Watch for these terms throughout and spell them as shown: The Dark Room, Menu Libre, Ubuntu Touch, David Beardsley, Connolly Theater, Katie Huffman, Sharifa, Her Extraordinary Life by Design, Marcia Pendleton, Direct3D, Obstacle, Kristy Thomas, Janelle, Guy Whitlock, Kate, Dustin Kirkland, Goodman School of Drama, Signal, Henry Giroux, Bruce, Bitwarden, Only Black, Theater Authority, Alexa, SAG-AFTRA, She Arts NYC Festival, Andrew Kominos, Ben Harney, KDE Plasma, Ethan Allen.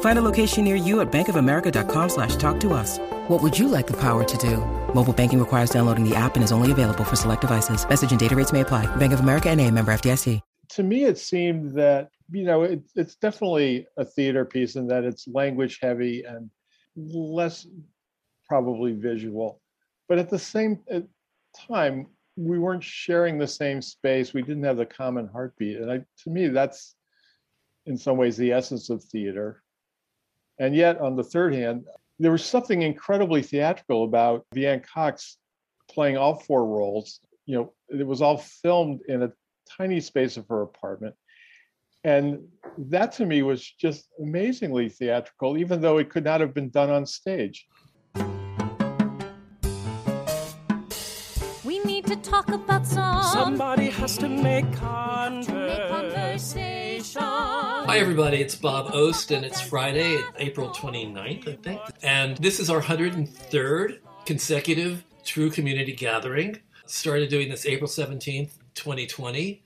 Find a location near you at bankofamerica.com/talktous. What would you like the power to do? Mobile banking requires downloading the app and is only available for select devices. Message and data rates may apply. Bank of America NA, member FDIC. To me, it seemed that, you know, it's definitely a theater piece in that it's language heavy and less probably visual. But at the same time, we weren't sharing the same space. We didn't have the common heartbeat. And to me, that's in some ways the essence of theater. And yet, on the third hand, there was something incredibly theatrical about Vianne Cox playing all four roles. You know, it was all filmed in a tiny space of her apartment. And that to me was just amazingly theatrical, even though it could not have been done on stage. We need to talk about songs. Somebody has to make conversation. Hi, everybody. It's Bob Ost, and it's Friday, April 29th, I think. And this is our 103rd consecutive True Community Gathering. Started doing this April 17th. 2020.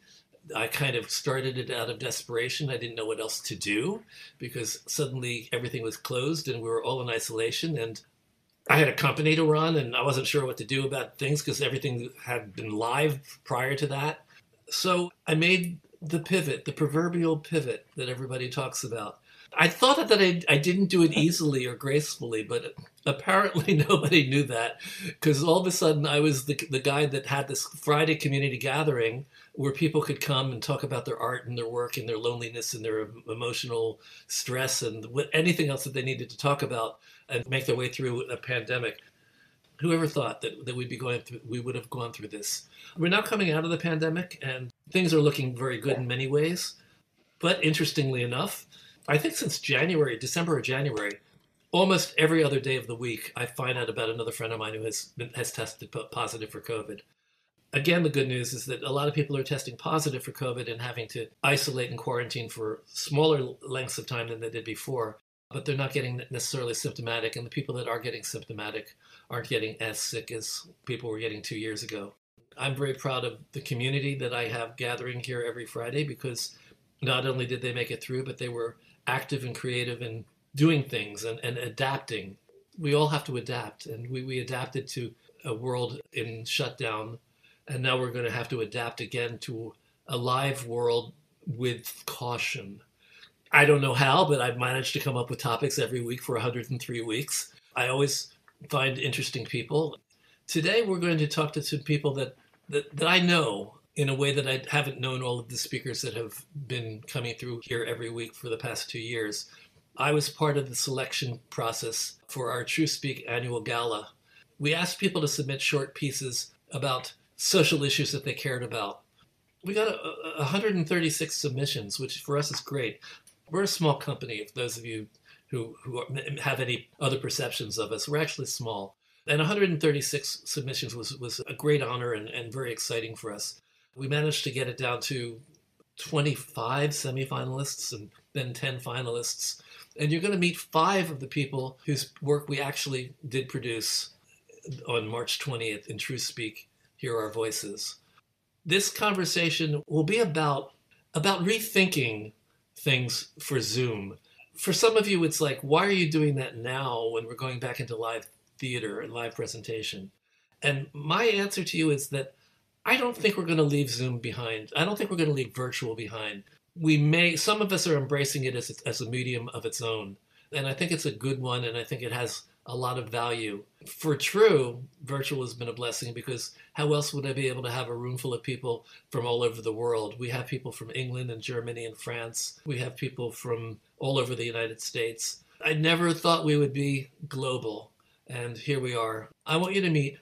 I kind of started it out of desperation. I didn't know what else to do because suddenly everything was closed and we were all in isolation. And I had a company to run and I wasn't sure what to do about things because everything had been live prior to that. So I made the pivot, the proverbial pivot that everybody talks about. I thought that I didn't do it easily or gracefully, but apparently nobody knew that because all of a sudden I was the guy that had this Friday community gathering where people could come and talk about their art and their work and their loneliness and their emotional stress and anything else that they needed to talk about and make their way through a pandemic. Whoever thought that we would have gone through this. We're now coming out of the pandemic and things are looking very good in many ways, but interestingly enough, I think since December or January, almost every other day of the week, I find out about another friend of mine who has tested positive for COVID. Again, the good news is that a lot of people are testing positive for COVID and having to isolate and quarantine for smaller lengths of time than they did before, but they're not getting necessarily symptomatic. And the people that are getting symptomatic aren't getting as sick as people were getting 2 years ago. I'm very proud of the community that I have gathering here every Friday because not only did they make it through, but they were active and creative and doing things and adapting. We all have to adapt, and we adapted to a world in shutdown, and now we're going to have to adapt again to a live world with caution. I don't know how, but I've managed to come up with topics every week for 103 weeks. I always find interesting people. Today we're going to talk to some people that I know in a way that I haven't known all of the speakers that have been coming through here every week for the past 2 years. I was part of the selection process for our TrueSpeak annual gala. We asked people to submit short pieces about social issues that they cared about. We got 136 submissions, which for us is great. We're a small company, if those of you who have any other perceptions of us. We're actually small. And 136 submissions was a great honor and very exciting for us. We managed to get it down to 25 semifinalists and then 10 finalists. And you're going to meet 5 of the people whose work we actually did produce on March 20th in TrueSpeak, Hear Our Voices. This conversation will be about rethinking things for Zoom. For some of you, it's like, why are you doing that now when we're going back into live theater and live presentation? And my answer to you is that I don't think we're going to leave Zoom behind. I don't think we're going to leave virtual behind. Some of us are embracing it as a medium of its own. And I think it's a good one. And I think it has a lot of value. For True, virtual has been a blessing because how else would I be able to have a room full of people from all over the world? We have people from England and Germany and France. We have people from all over the United States. I never thought we would be global, and here we are. I want you to meet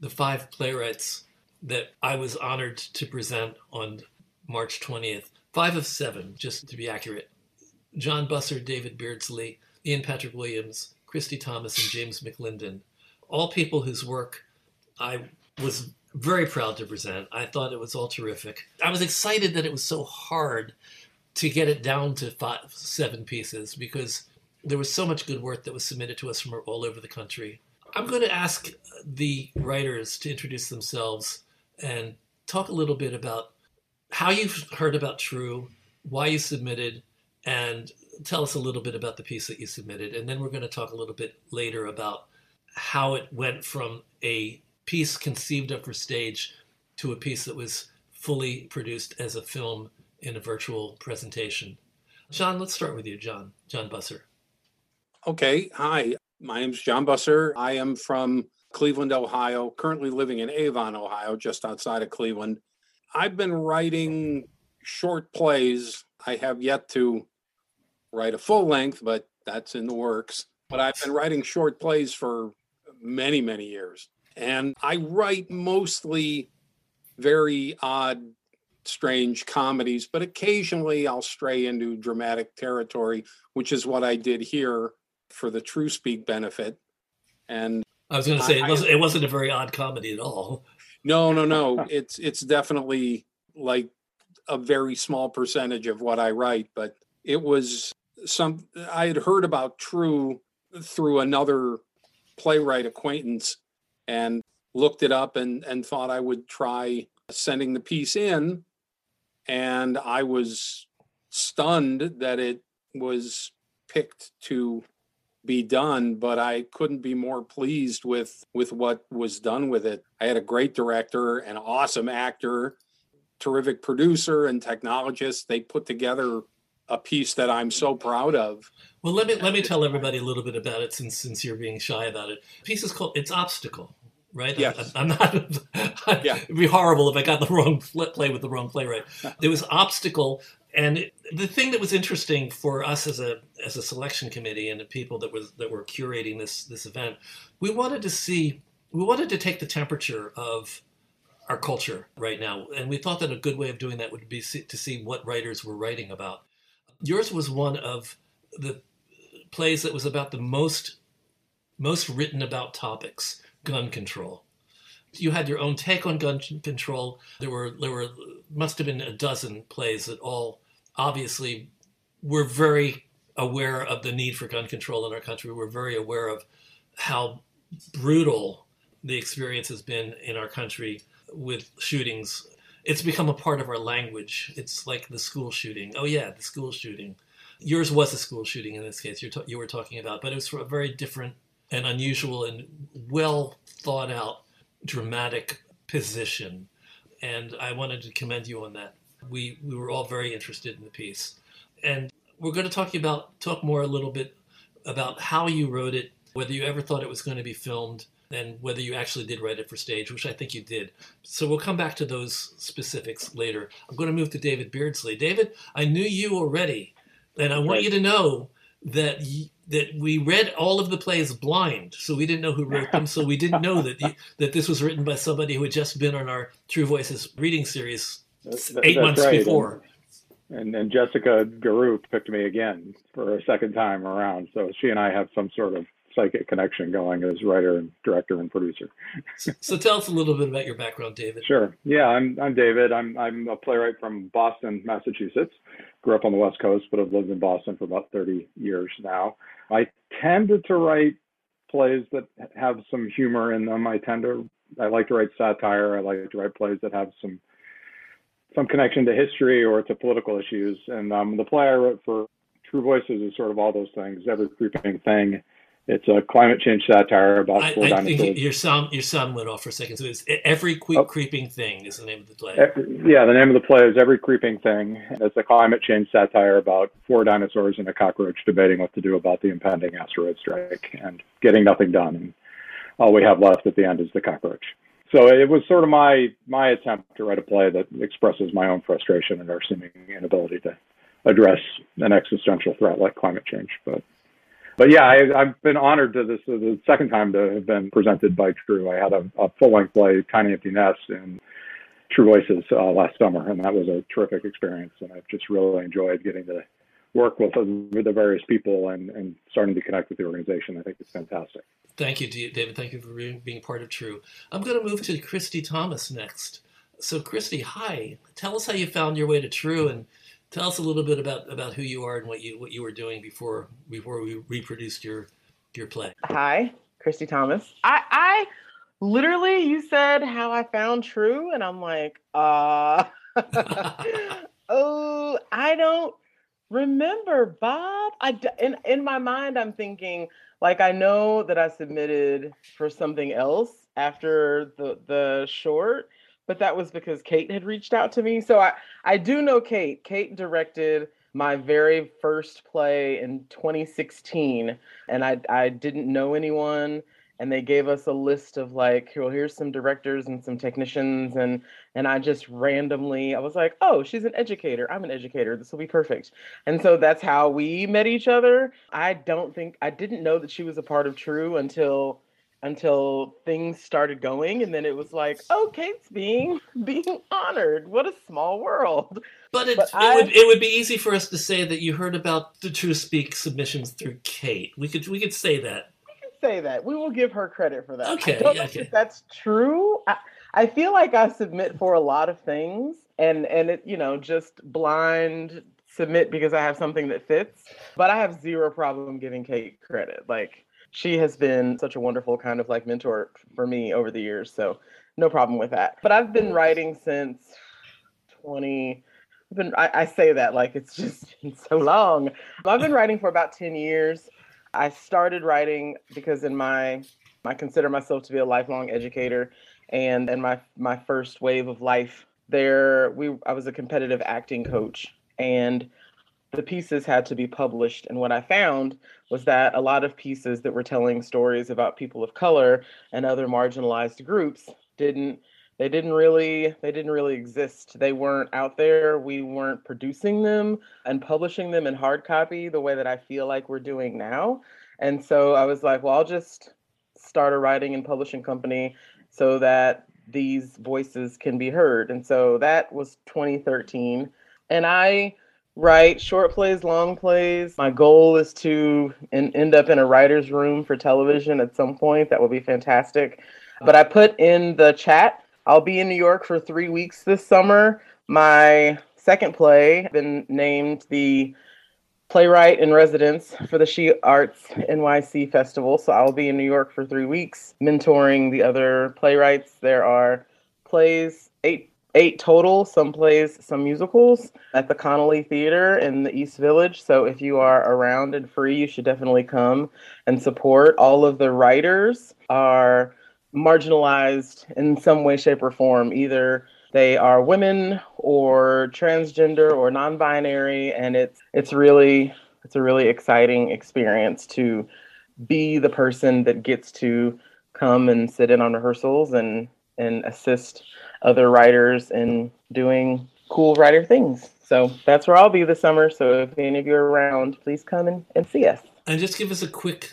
the 5 playwrights that I was honored to present on March 20th. 5 of 7, just to be accurate. John Busser, David Beardsley, Ian Patrick Williams, Kristy Thomas, and James McLindon. All people whose work I was very proud to present. I thought it was all terrific. I was excited that it was so hard to get it down to 7 pieces because there was so much good work that was submitted to us from all over the country. I'm going to ask the writers to introduce themselves and talk a little bit about how you've heard about True, why you submitted, and tell us a little bit about the piece that you submitted. And then we're going to talk a little bit later about how it went from a piece conceived up for stage to a piece that was fully produced as a film in a virtual presentation. John, let's start with you, John Busser. Okay, hi. My name's John Busser. I am from Cleveland, Ohio, currently living in Avon, Ohio, just outside of Cleveland. I've been writing short plays. I have yet to write a full length, but that's in the works. But I've been writing short plays for many, many years. And I write mostly very odd, strange comedies, but occasionally I'll stray into dramatic territory, which is what I did here for the TrueSpeak benefit. And I was going to say, it wasn't a very odd comedy at all. No. It's definitely like a very small percentage of what I write, but it was I had heard about True through another playwright acquaintance and looked it up and thought I would try sending the piece in. And I was stunned that it was picked to be done, but I couldn't be more pleased with what was done with it. I had a great director, an awesome actor, terrific producer and technologist. They put together a piece that I'm so proud of. Well, let me tell everybody a little bit about it since you're being shy about it. The piece is called It's Obstacle, right? Yes. I'm not, it'd be horrible if I got the wrong play with the wrong playwright. There was Obstacle. And the thing that was interesting for us as a selection committee and the people that were curating this event, we wanted to take the temperature of our culture right now, and we thought that a good way of doing that would be to see what writers were writing about. Yours was one of the plays that was about the most written about topics, gun control. You had your own take on gun control. There were must have been a dozen plays that all obviously were very aware of the need for gun control in our country. We're very aware of how brutal the experience has been in our country with shootings. It's become a part of our language. It's like the school shooting. Oh yeah, the school shooting. Yours was a school shooting in this case you were talking about, but it was for a very different and unusual and well thought out dramatic position, and I wanted to commend you on that. We were all very interested in the piece, and we're going to talk more a little bit about how you wrote it, whether you ever thought it was going to be filmed, and whether you actually did write it for stage, which I think you did. So we'll come back to those specifics later. I'm going to move to David Beardsley. David, I knew you already, and I want you to know that we read all of the plays blind, so we didn't know who wrote them, so we didn't know that this was written by somebody who had just been on our True Voices reading series 8 months before. And Jessica Garou picked me again for a second time around, so she and I have some sort of psychic connection going as writer and director and producer. So tell us a little bit about your background, David. Sure. Yeah, I'm David. I'm a playwright from Boston, Massachusetts. Grew up on the West Coast, but I've lived in Boston for about 30 years now. I tended to write plays that have some humor in them. I like to write satire. I like to write plays that have some connection to history or to political issues. And the play I wrote for True Voices is sort of all those things. Every Creeping Thing It's a climate change satire about four dinosaurs. I think your sound went off for a second. So it's Every Creeping Thing is the name of the play. Yeah, the name of the play is Every Creeping Thing. It's a climate change satire about four dinosaurs and a cockroach debating what to do about the impending asteroid strike and getting nothing done. And all we have left at the end is the cockroach. So it was sort of my attempt to write a play that expresses my own frustration and our seeming inability to address an existential threat like climate change. But yeah, I've been honored to this the second time to have been presented by True. I had a full-length play, Tiny Empty Nest, in True Voices last summer, and that was a terrific experience. And I've just really enjoyed getting to work with the various people and starting to connect with the organization. I think it's fantastic. Thank you, David. Thank you for being part of True. I'm going to move to Kristy Thomas next. So Kristy, hi. Tell us how you found your way to True and tell us a little bit about who you are and what you were doing before we reproduced your play. Hi, Kristy Thomas. I literally, you said how I found True, and I'm like, oh, I don't remember, Bob. In my mind, I'm thinking, like, I know that I submitted for something else after the short, but that was because Kate had reached out to me. So I do know Kate. Kate directed my very first play in 2016, and I didn't know anyone. And they gave us a list of like, well, here's some directors and some technicians. And I just randomly, I was like, oh, she's an educator. I'm an educator. This will be perfect. And so that's how we met each other. I didn't know that she was a part of True until things started going, and then it was like, oh, Kate's being honored. What a small world. But it would be easy for us to say that you heard about the TrueSpeak submissions through Kate. We could say that. We can say that. We will give her credit for that. Okay. I don't know if that's true. I feel like I submit for a lot of things, and it, you know, just blind submit because I have something that fits. But I have zero problem giving Kate credit. Like, she has been such a wonderful kind of like mentor for me over the years. So no problem with that. But I've been writing since I say that like it's just been so long. I've been writing for about 10 years. I started writing because I consider myself to be a lifelong educator. And in my first wave of life there, I was a competitive acting coach, and the pieces had to be published. And what I found was that a lot of pieces that were telling stories about people of color and other marginalized groups didn't really exist. They weren't out there. We weren't producing them and publishing them in hard copy the way that I feel like we're doing now. And so I was like, well, I'll just start a writing and publishing company so that these voices can be heard. And so that was 2013. And I write short plays, long plays. My goal is to end up in a writer's room for television at some point. That would be fantastic. But I put in the chat, I'll be in New York for 3 weeks this summer. My second play, I've been named the playwright in residence for the She Arts NYC Festival. So I'll be in New York for 3 weeks mentoring the other playwrights. There are plays, eight total, some plays, some musicals, at the Connolly Theater in the East Village. So if you are around and free, you should definitely come and support. All of the writers are marginalized in some way, shape, or form. Either they are women or transgender or non-binary, and it's a really exciting experience to be the person that gets to come and sit in on rehearsals and assist other writers in doing cool writer things. So that's where I'll be this summer. So if any of you are around, please come and see us. And just give us a quick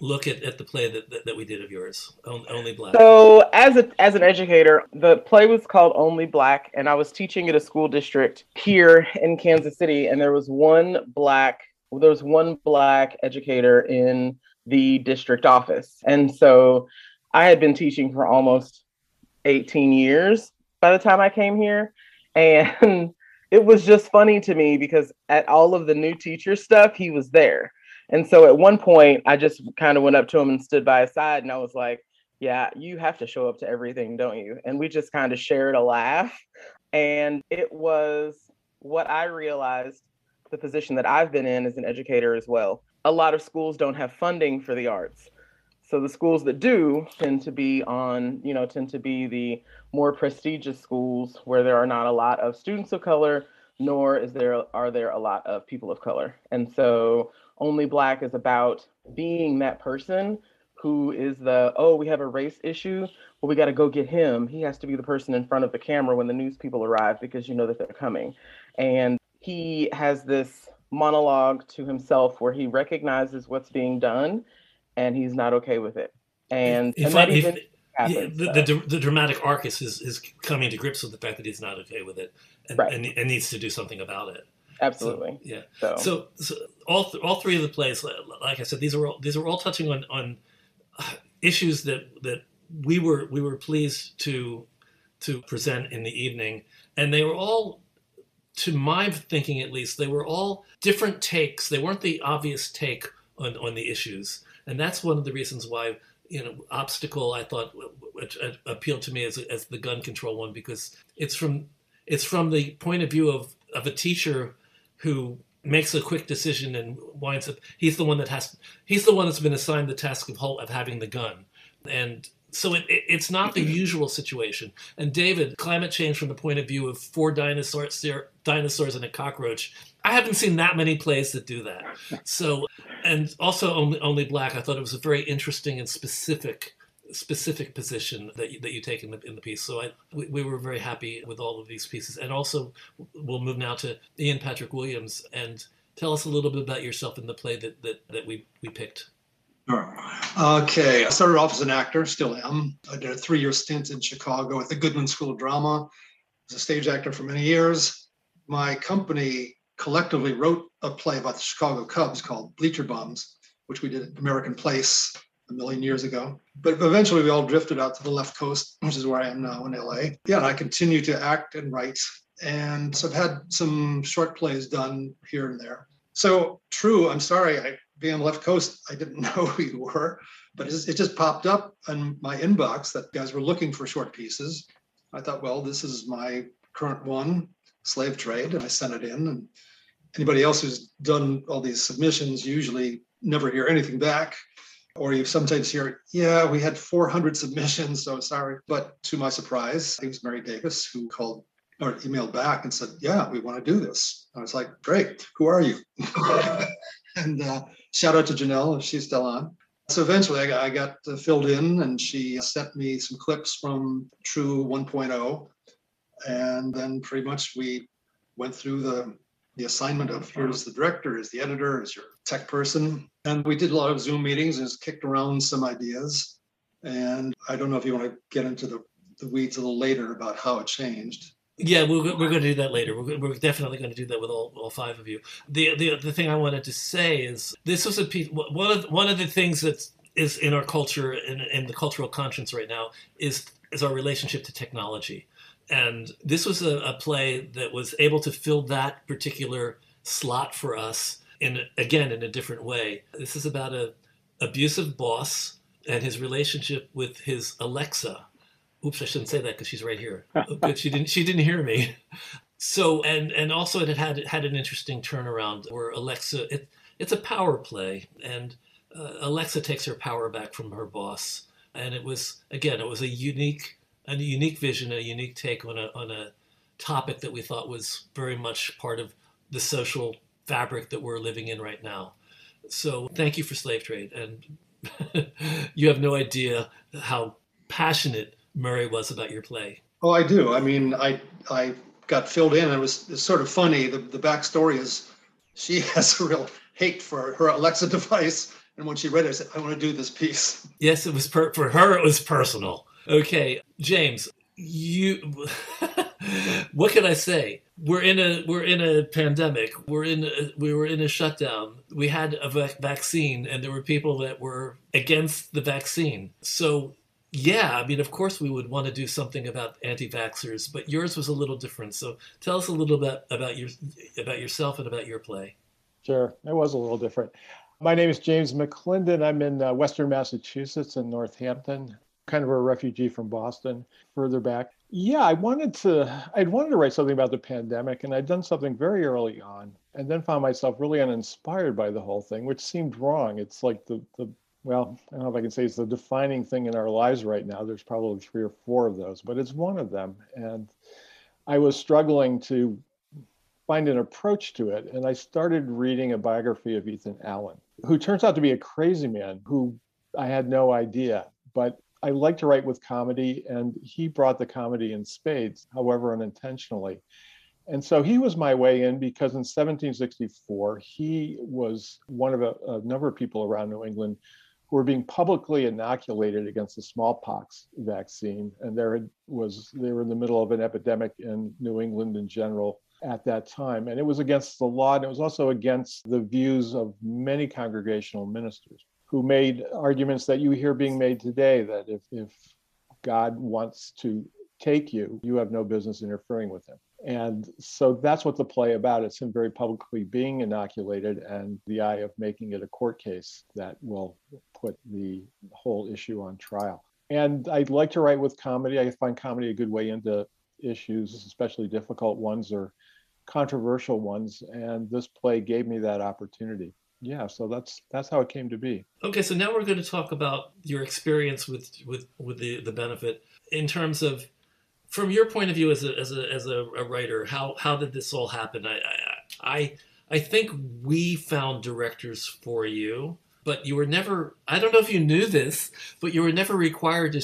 look at the play that we did of yours, Only Black. So as an educator, the play was called Only Black, and I was teaching at a school district here in Kansas City, and there was one black educator in the district office. And so I had been teaching for almost 18 years by the time I came here. And it was just funny to me because at all of the new teacher stuff, he was there. And so at one point, I just kind of went up to him and stood by his side. And I was like, yeah, you have to show up to everything, don't you? And we just kind of shared a laugh. And it was what I realized the position that I've been in as an educator as well. a lot of schools don't have funding for the arts. So the schools that do tend to be on, you know, tend to be the more prestigious schools where there are not a lot of students of color, nor is there, are there a lot of people of color. And so Only Black is about being that person who is the, oh, we have a race issue, well, we got to go get him. He has to be the person in front of the camera when the news people arrive, because you know that they're coming. And he has this monologue to himself where he recognizes what's being done and he's not okay with it. And, the dramatic arc is coming to grips with the fact that he's not okay with it and needs to do something about it. Absolutely. So, yeah. So all three of the plays, like I said, these are all touching on issues that we were pleased to present in the evening, and they were all, to my thinking at least, they were all different takes. They weren't the obvious take on the issues, and that's one of the reasons why, you know, Obstacle, I thought, which appealed to me as the gun control one, because it's from the point of view of a teacher who makes a quick decision and winds up, he's the one that's been assigned the task of having the gun, and so it's not the usual situation. And David, climate change from the point of view of four dinosaurs and a cockroach. I haven't seen that many plays that do that. So, and also Only Black, I thought it was a very interesting and specific position that you take in the piece. So we were very happy with all of these pieces. And also, we'll move now to Ian Patrick Williams, and tell us a little bit about yourself in the play that we picked. Sure. Okay, I started off as an actor, still am. I did a 3-year stint in Chicago at the Goodman School of Drama. I was a stage actor for many years. My company collectively wrote a play about the Chicago Cubs called Bleacher Bums, which we did at American Place a million years ago. But eventually we all drifted out to the left coast, which is where I am now in LA. Yeah, and I continue to act and write. And so I've had some short plays done here and there. So true, I'm sorry, being on the left coast, I didn't know who you were, but it just popped up in my inbox that guys were looking for short pieces. I thought, well, this is my current one, Slave Trade, and I sent it in. And anybody else who's done all these submissions usually never hear anything back, or you sometimes hear, yeah, we had 400 submissions, so sorry. But to my surprise, it was Mary Davis who called or emailed back and said, yeah, we want to do this. I was like, great, who are you? And shout out to Janelle if she's still on. So eventually I got filled in, and she sent me some clips from True 1.0. And then pretty much we went through the assignment of here's the director, here's the editor, here's your tech person. And we did a lot of Zoom meetings and just kicked around some ideas. And I don't know if you want to get into the weeds a little later about how it changed. Yeah, we're going to do that later. We're definitely going to do that with all five of you. The thing I wanted to say is this was one of the things that is in our culture and in the cultural conscience right now is our relationship to technology, and this was a play that was able to fill that particular slot for us in a different way. This is about an abusive boss and his relationship with his Alexa. Oops, I shouldn't say that because she's right here. But she didn't hear me. So, and also it had an interesting turnaround where Alexa, it's a power play, and Alexa takes her power back from her boss. And it was a unique vision, a unique take on a topic that we thought was very much part of the social fabric that we're living in right now. So thank you for Slave Trade. And you have no idea how passionate Murray was about your play. Oh, I do. I mean, I got filled in. It's sort of funny. The backstory is she has a real hate for her Alexa device. And when she read it, I said, I want to do this piece. Yes, it was for her, it was personal. Okay, James, you... What can I say? We're in a pandemic. We were in a shutdown. We had a vaccine, and there were people that were against the vaccine. So... yeah, I mean, of course we would want to do something about anti-vaxxers, but yours was a little different. So tell us a little bit about yourself and about your play. Sure, it was a little different. My name is James McLindon. I'm in Western Massachusetts in Northampton, kind of a refugee from Boston, further back. Yeah, I'd wanted to write something about the pandemic, and I'd done something very early on and then found myself really uninspired by the whole thing, which seemed wrong. It's like the well, I don't know if I can say it's the defining thing in our lives right now. There's probably 3 or 4 of those, but it's one of them. And I was struggling to find an approach to it. And I started reading a biography of Ethan Allen, who turns out to be a crazy man who I had no idea, but I like to write with comedy, and he brought the comedy in spades, however unintentionally. And so he was my way in, because in 1764, he was one of a number of people around New England who were being publicly inoculated against the smallpox vaccine. And they were in the middle of an epidemic in New England in general at that time. And it was against the law, and it was also against the views of many congregational ministers who made arguments that you hear being made today, that if God wants to take you, you have no business interfering with him. And so that's what the play about. It's him very publicly being inoculated, and the eye of making it a court case that will put the whole issue on trial. And I'd like to write with comedy. I find comedy a good way into issues, especially difficult ones or controversial ones. And this play gave me that opportunity. Yeah, so that's how it came to be. Okay, so now we're going to talk about your experience with the benefit in terms of, from your point of view as a writer, how did this all happen? I think we found directors for you, but you were never, I don't know if you knew this, but you were never required to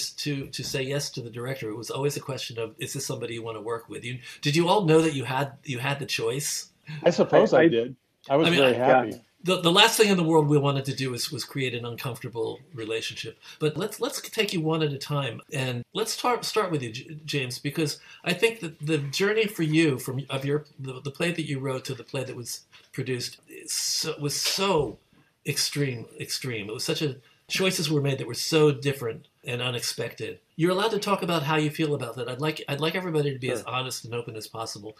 say yes to the director. It was always a question of, is this somebody you want to work with? Did you all know that you had the choice? I suppose I did. I mean, very happy. Yeah. The last thing in the world we wanted to do was create an uncomfortable relationship. But let's take you one at a time, and let's start with you, James, because I think that the journey for you from the play that you wrote to the play that was produced was so extreme. It was choices were made that were so different and unexpected. You're allowed to talk about how you feel about that. I'd like everybody to be as honest and open as possible.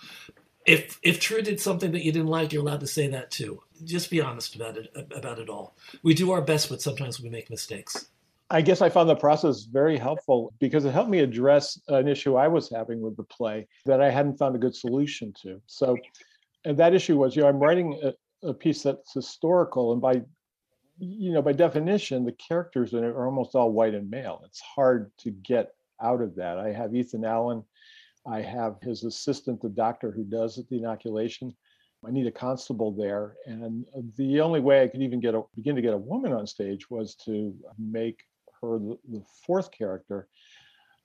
If True did something that you didn't like, you're allowed to say that too. Just be honest about it all. We do our best, but sometimes we make mistakes. I guess I found the process very helpful because it helped me address an issue I was having with the play that I hadn't found a good solution to. So, and that issue was, I'm writing a piece that's historical, and by definition, the characters in it are almost all white and male. It's hard to get out of that. I have Ethan Allen. I have his assistant, the doctor who does the inoculation. I need a constable there. And the only way I could even begin to get a woman on stage was to make her the 4th character.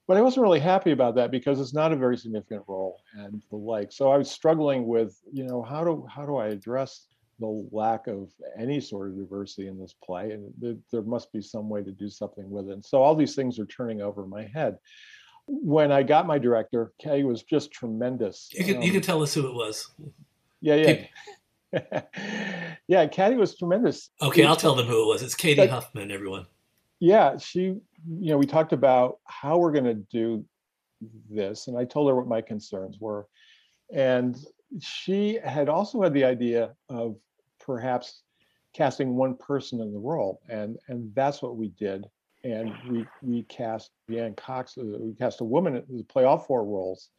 But I wasn't really happy about that because it's not a very significant role and the like. So I was struggling with, how do I address the lack of any sort of diversity in this play? And there must be some way to do something with it. And so all these things are turning over my head. When I got my director, Kay was just tremendous. You could tell us who it was. Yeah. Yeah, Katie was tremendous. Okay, I'll tell them who it was. It's Katie Huffman, everyone. Yeah, she, we talked about how we're going to do this, and I told her what my concerns were. And she had also had the idea of perhaps casting one person in the role, and that's what we did. And we cast Bianca Cox. We cast a woman who play all 4 roles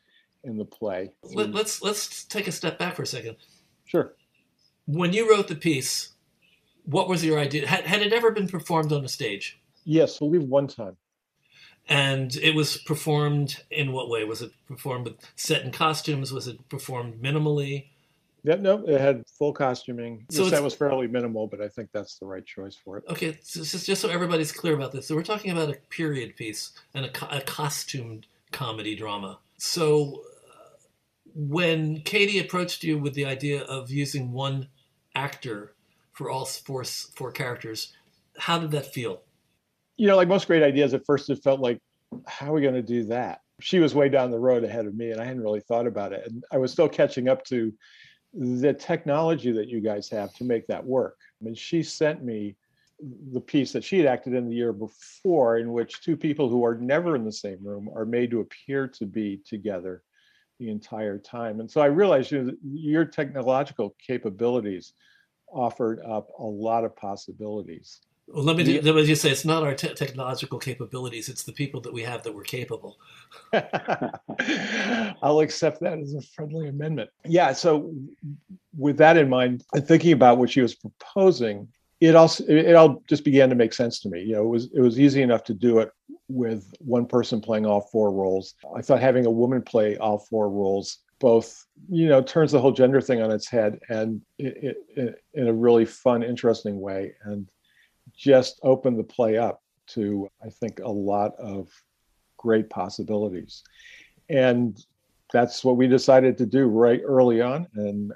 in the play. Let's take a step back for a second. Sure. When you wrote the piece, what was your idea? Had it ever been performed on a stage? Yes, I believe one time. And it was performed in what way? Was it performed with set and costumes? Was it performed minimally? Yep, no, it had full costuming. So that was fairly minimal, but I think that's the right choice for it. Okay, so just so everybody's clear about this. So we're talking about a period piece and a costumed comedy drama. So when Katie approached you with the idea of using one actor for all 4 characters, how did that feel? Like most great ideas, at first it felt like, how are we going to do that? She was way down the road ahead of me, and I hadn't really thought about it. And I was still catching up to the technology that you guys have to make that work. I mean, she sent me the piece that she had acted in the year before, in which 2 people who are never in the same room are made to appear to be together the entire time. And so I realized your technological capabilities offered up a lot of possibilities. Well, let me just say, it's not our technological capabilities. It's the people that we have that we're capable. I'll accept that as a friendly amendment. Yeah. So with that in mind, and thinking about what she was proposing, it all just began to make sense to me. You know, it was easy enough to do it with one person playing all four roles. I thought having a woman play all four roles both, you know, turns the whole gender thing on its head, and it in a really fun, interesting way, and just opened the play up to, I think, a lot of great possibilities. And that's what we decided to do right early on, and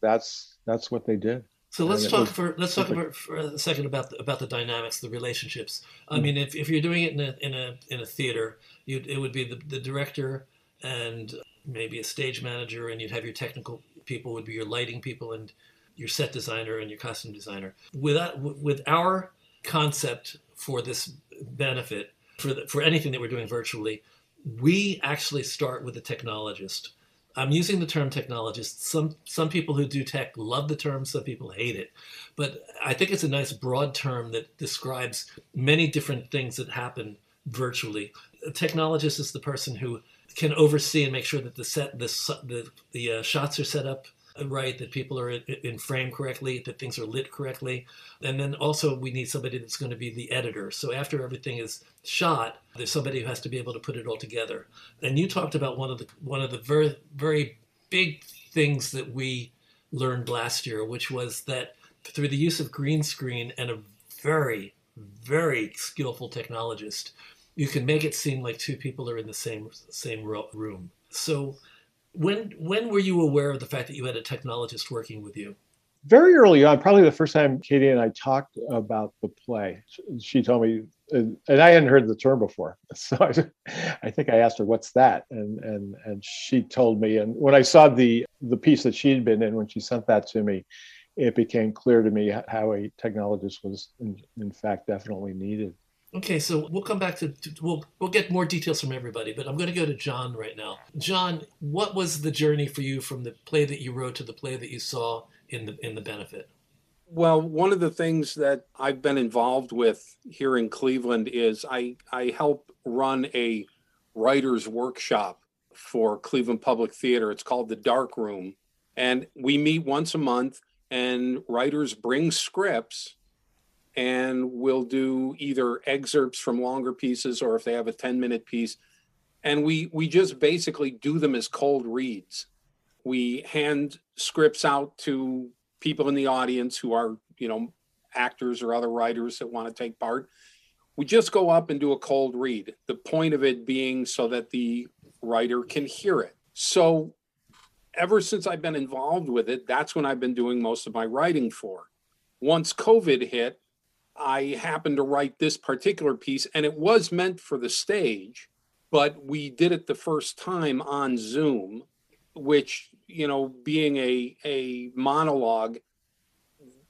that's what they did. So let's talk for a second about the dynamics, the relationships. I mean, if you're doing it in a theater, it would be the director and maybe a stage manager, and you'd have your technical people, would be your lighting people and your set designer and your costume designer. With our concept for this benefit, for anything that we're doing virtually, we actually start with a technologist. I'm using the term technologist. Some people who do tech love the term, some people hate it. But I think it's a nice broad term that describes many different things that happen virtually. A technologist is the person who can oversee and make sure that the shots are set up right, that people are in frame correctly, that things are lit correctly. And then also we need somebody that's going to be the editor. So after everything is shot, there's somebody who has to be able to put it all together. And you talked about one of the very, very big things that we learned last year, which was that through the use of green screen and a very, very skillful technologist, you can make it seem like two people are in the same room. So when were you aware of the fact that you had a technologist working with you? Very early on, probably the first time Katie and I talked about the play. She told me, and I hadn't heard the term before. So I think I asked her, what's that? And she told me, and when I saw the piece that she'd been in, when she sent that to me, it became clear to me how a technologist was, in fact, definitely needed. Okay, so we'll come back we'll get more details from everybody, but I'm going to go to John right now. John, what was the journey for you from the play that you wrote to the play that you saw in the benefit? Well, one of the things that I've been involved with here in Cleveland is I help run a writer's workshop for Cleveland Public Theater. It's called The Dark Room, and we meet once a month, and writers bring scripts, and we'll do either excerpts from longer pieces or if they have a 10-minute piece. And we just basically do them as cold reads. We hand scripts out to people in the audience who are, you know, actors or other writers that want to take part. We just go up and do a cold read. The point of it being so that the writer can hear it. So ever since I've been involved with it, that's when I've been doing most of my writing for. Once COVID hit, I happened to write this particular piece, and it was meant for the stage, but we did it the first time on Zoom, which, you know, being a monologue,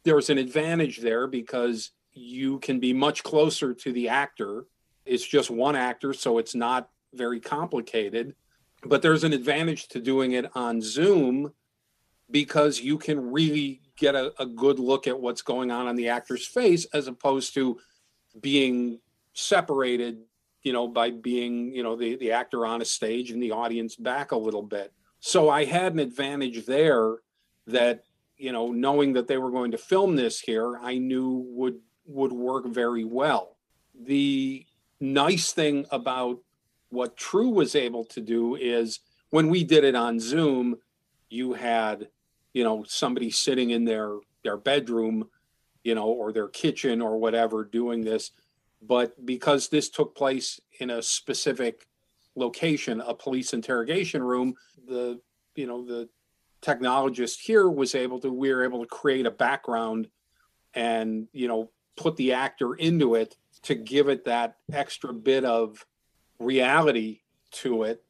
there's an advantage there because you can be much closer to the actor. It's just one actor, so it's not very complicated, but there's an advantage to doing it on Zoom because you can really get a good look at what's going on the actor's face, as opposed to being separated, you know, by being, you know, the actor on a stage and the audience back a little bit. So I had an advantage there that, you know, knowing that they were going to film this here, I knew would work very well. The nice thing about what True was able to do is when we did it on Zoom, you had, you know, somebody sitting in their bedroom, you know, or their kitchen or whatever doing this. But because this took place in a specific location, a police interrogation room, the technologist here we were able to create a background and, you know, put the actor into it to give it that extra bit of reality to it.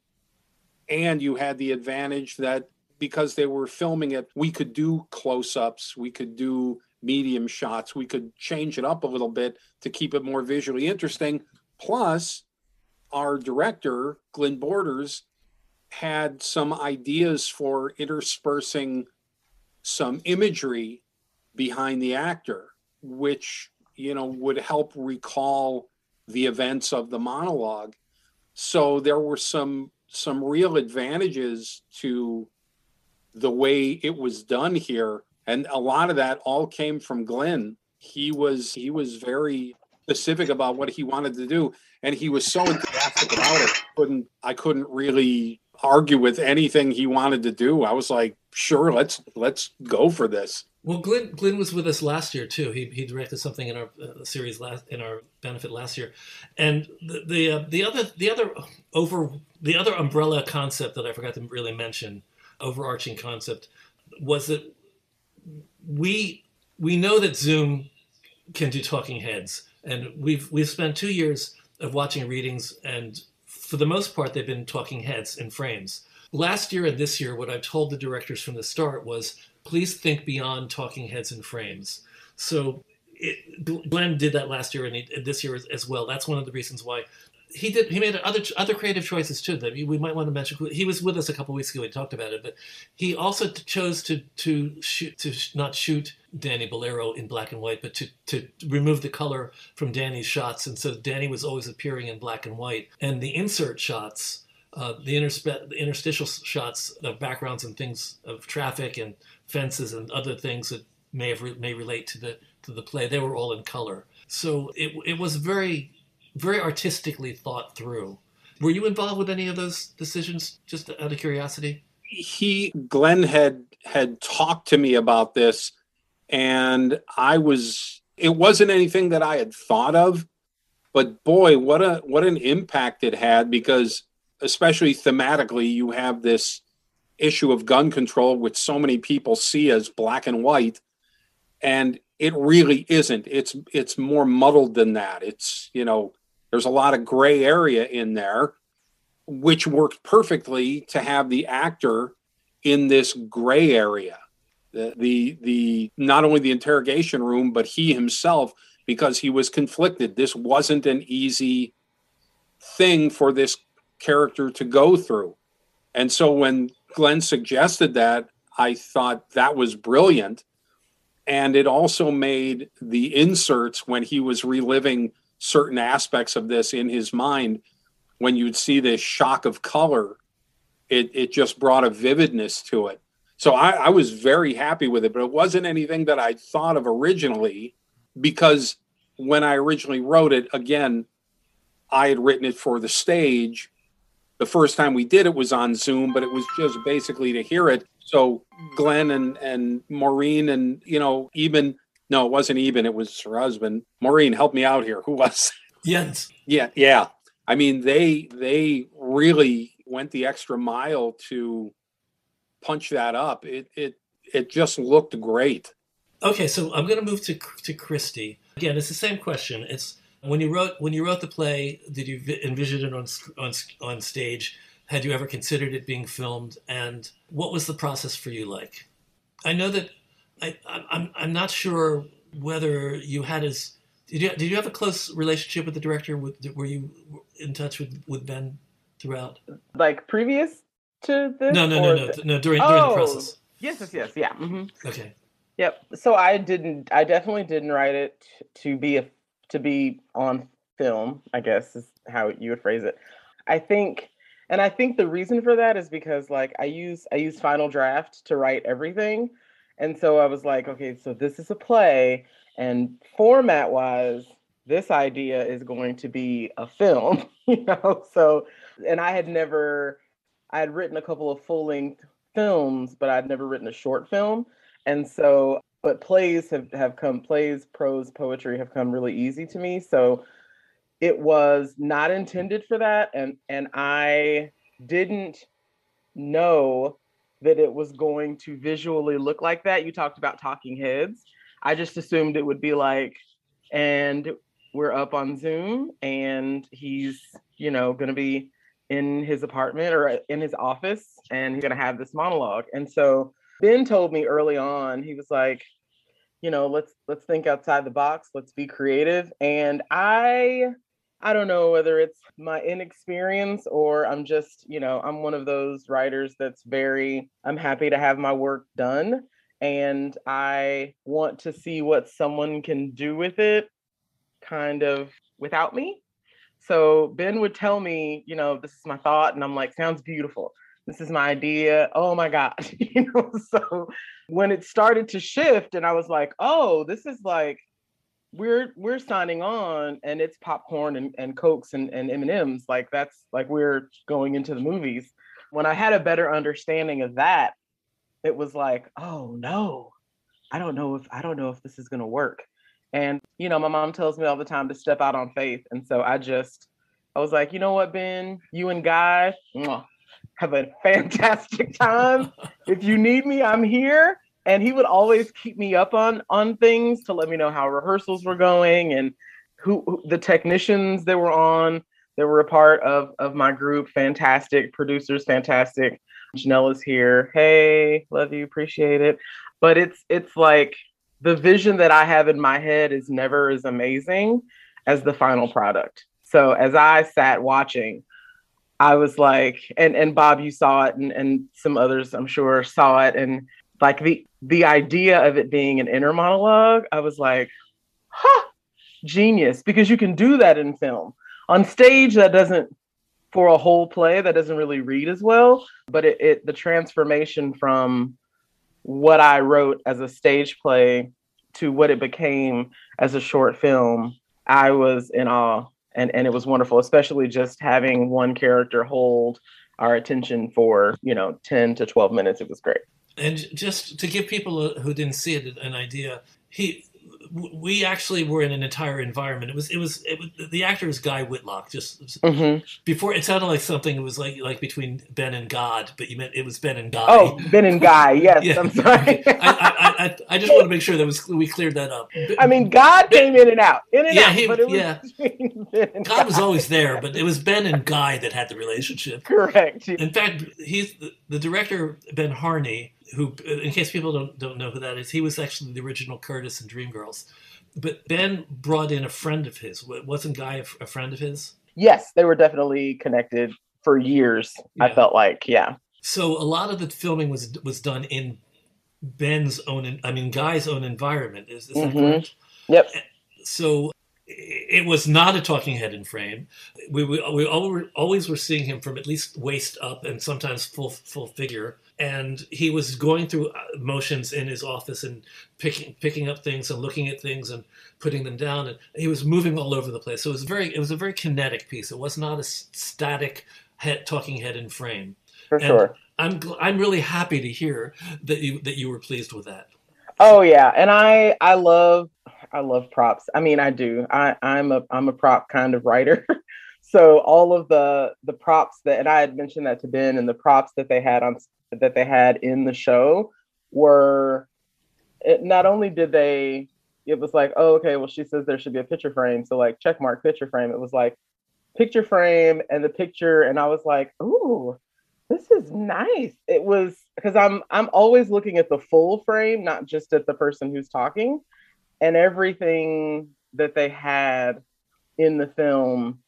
And you had the advantage that, because they were filming it, we could do close-ups, we could do medium shots, we could change it up a little bit to keep it more visually interesting. Plus, our director, Glenn Borders, had some ideas for interspersing some imagery behind the actor, which, you know, would help recall the events of the monologue. So there were some real advantages to the way it was done here. And a lot of that all came from Glenn. He was very specific about what he wanted to do. And he was so enthusiastic about it. I couldn't really argue with anything he wanted to do. I was like, sure, let's go for this. Well, Glenn was with us last year too. He directed something in our series in our benefit last year, and the other umbrella concept that I forgot to really mention, overarching concept, was that we know that Zoom can do talking heads, and we've spent 2 years of watching readings, and for the most part, they've been talking heads in frames. Last year and this year, what I told the directors from the start was, please think beyond talking heads and frames. So Glenn did that last year and this year as well. That's one of the reasons why he made other creative choices too that we might want to mention. He was with us a couple of weeks ago. We talked about it, but he also chose to not shoot Danny Bolero in black and white, but to remove the color from Danny's shots. And so Danny was always appearing in black and white, and the insert shots, the interstitial shots of backgrounds and things of traffic and fences and other things that may relate to the play, they were all in color. So it was very, very artistically thought through. Were you involved with any of those decisions, just out of curiosity? Glenn had talked to me about this, and it wasn't anything that I had thought of, but boy, what an impact it had, because especially thematically, you have this issue of gun control, which so many people see as black and white, and it really isn't. It's more muddled than that. It's, you know, there's a lot of gray area in there, which worked perfectly to have the actor in this gray area, the not only the interrogation room, but he himself, because he was conflicted. This wasn't an easy thing for this character to go through. And so when Glenn suggested that, I thought that was brilliant. And it also made the inserts, when he was reliving certain aspects of this in his mind, when you'd see this shock of color, it just brought a vividness to it. So I was very happy with it, but it wasn't anything that I thought of originally, because when I originally wrote it, again, I had written it for the stage. The first time we did it was on Zoom, but it was just basically to hear it. So Glenn and Maureen and, you know, it was her husband. Maureen, help me out here. Who was? Yes. Yeah. I mean, they really went the extra mile to punch that up. It just looked great. Okay, so I'm going to move to Kristy. Again, it's the same question. It's, when you wrote the play, did you envision it on stage? Had you ever considered it being filmed? And what was the process for you like? I know that I'm not sure whether you had did you have a close relationship with the director? Were you in touch with Ben throughout? Like previous to this? No. During the process. Yes. Yeah. Mm-hmm. Okay. Yep. So I definitely didn't write it to be on film, I guess is how you would phrase it. I think the reason for that is because, like, I use Final Draft to write everything. And so I was like, okay, so this is a play, and format wise, this idea is going to be a film, you know? So, and I had written a couple of full length films, but I'd never written a short film. And so, but plays prose, poetry have come really easy to me. So it was not intended for that. And I didn't know that it was going to visually look like that. You talked about talking heads. I just assumed it would be like, and we're up on Zoom and he's, you know, going to be in his apartment or in his office and he's going to have this monologue. And so Ben told me early on, he was like, you know, let's think outside the box, let's be creative. And I don't know whether it's my inexperience or I'm just, you know, I'm one of those writers that's I'm happy to have my work done and I want to see what someone can do with it kind of without me. So Ben would tell me, you know, this is my thought. And I'm like, sounds beautiful. This is my idea. Oh my God. You know, so when it started to shift and I was like, oh, this is like, we're signing on and it's popcorn and Cokes and M&Ms. Like that's like, we're going into the movies. When I had a better understanding of that, it was like, oh no, I don't know if this is going to work. And, you know, my mom tells me all the time to step out on faith. And so I was like, you know what, Ben, you and Guy, have a fantastic time. If you need me, I'm here. And he would always keep me up on things to let me know how rehearsals were going and who the technicians that were on, that were a part of my group. Fantastic producers, fantastic. Janelle is here. Hey, love you, appreciate it. But it's like, the vision that I have in my head is never as amazing as the final product. So as I sat watching, I was like, and Bob, you saw it and some others I'm sure saw it. And like the idea of it being an inner monologue, I was like, genius, because you can do that in film. On stage, for a whole play, that doesn't really read as well, but the transformation from what I wrote as a stage play to what it became as a short film, I was in awe and it was wonderful, especially just having one character hold our attention for, you know, 10 to 12 minutes. It was great. And just to give people who didn't see it an idea, we actually were in an entire environment. It was the actor is Guy Whitlock. Just before it sounded like something. It was like between Ben and God, but you meant it was Ben and Guy. Oh, Ben and Guy. Yes, yeah. I'm sorry. I just want to make sure that we cleared that up. I mean, God came in and out, God was always there, but it was Ben and Guy that had the relationship. Correct. In fact, he's the director, Ben Harney, who, in case people don't know who that is, he was actually the original Curtis in Dreamgirls. But Ben brought in a friend of his. Wasn't Guy a friend of his? Yes, they were definitely connected for years, yeah. I felt like, yeah. So a lot of the filming was done in Guy's own environment. Is that correct? Yep. So it was not a talking head in frame. We always were seeing him from at least waist up and sometimes full figure. And he was going through motions in his office and picking up things and looking at things and putting them down. And he was moving all over the place. So it was a very kinetic piece. It was not a static talking head in frame. For sure. I'm really happy to hear that you were pleased with that. Oh yeah, and I love props. I mean, I do. I'm a prop kind of writer. So all of the props and I had mentioned that to Ben, and the props that they had in the show were, it was like, oh, okay, well, she says there should be a picture frame. So like checkmark picture frame. It was like picture frame and the picture. And I was like, ooh, this is nice. It was because I'm always looking at the full frame, not just at the person who's talking, and everything that they had in the film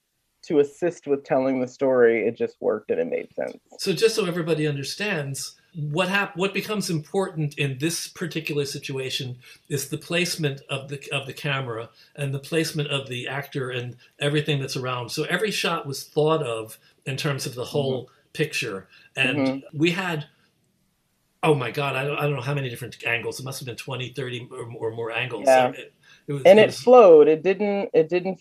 to assist with telling the story, it just worked and it made sense. So just so everybody understands, what becomes important in this particular situation is the placement of the camera and the placement of the actor and everything that's around. So every shot was thought of in terms of the whole picture. And we had, oh my God, I don't know how many different angles. It must have been 20, 30 or more angles. Yeah. It flowed. It didn't.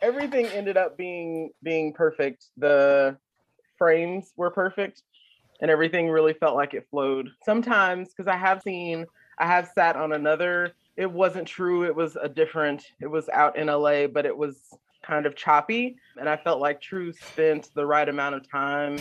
Everything ended up being perfect. The frames were perfect and everything really felt like it flowed. Sometimes, because I have sat on another, it wasn't true. It was out in LA, but it was kind of choppy. And I felt like True spent the right amount of time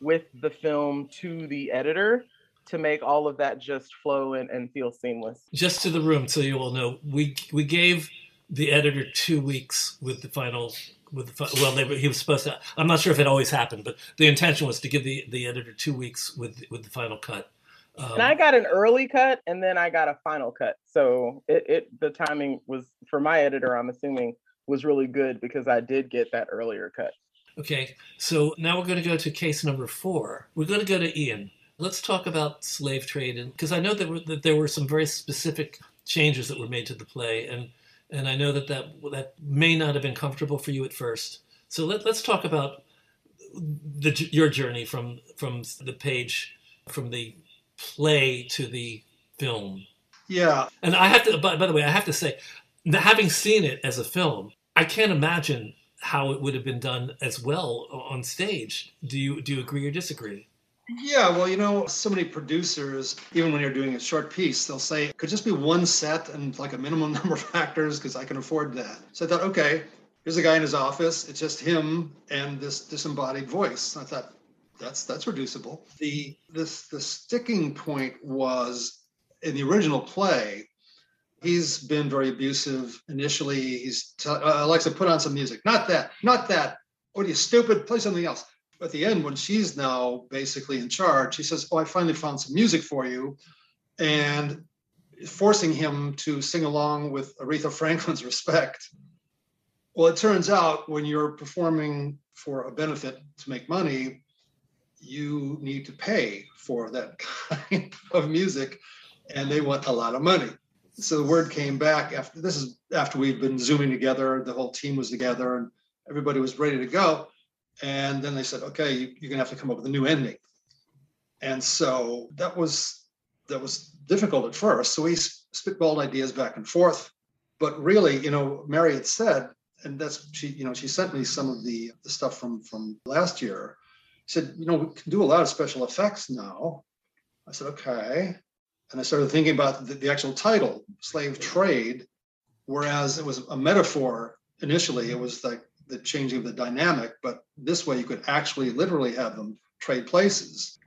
with the film to the editor to make all of that just flow and feel seamless. Just to the room, so you all know, we gave the editor 2 weeks with the final, he was supposed to, I'm not sure if it always happened, but the intention was to give the editor 2 weeks with the final cut. And I got an early cut and then I got a final cut. So the timing was, for my editor, I'm assuming, was really good because I did get that earlier cut. Okay, so now we're going to go to case number 4. We're going to go to Ian. Let's talk about Slave Trade, because I know that there were some very specific changes that were made to the play, and And I know that that may not have been comfortable for you at first. So let's talk about your journey from the page, from the play to the film. Yeah. And I have to, by the way, I have to say, having seen it as a film, I can't imagine how it would have been done as well on stage. Do you agree or disagree? Yeah, well, so many producers, even when you're doing a short piece, they'll say, it could just be one set and like a minimum number of actors because I can afford that. So I thought, okay, here's a guy in his office. It's just him and this disembodied voice. And I thought, that's reducible. The sticking point was, in the original play, he's been very abusive. Initially, he's Alexa, put on some music. Not that, not that. What are you, stupid? Play something else. At the end, when she's now basically in charge, she says, oh, I finally found some music for you, and forcing him to sing along with Aretha Franklin's Respect. Well, it turns out when you're performing for a benefit to make money, you need to pay for that kind of music, and they want a lot of money. So the word came back after we'd been Zooming together, the whole team was together, and everybody was ready to go. And then they said, okay, you're gonna have to come up with a new ending. And so that was difficult at first. So we spitballed ideas back and forth, but really, Mary had said, and she sent me some of the stuff from last year. She said, we can do a lot of special effects now. I said, okay. And I started thinking about the actual title, Slave Trade, whereas it was a metaphor initially. It was like the changing of the dynamic, but this way you could actually literally have them trade places.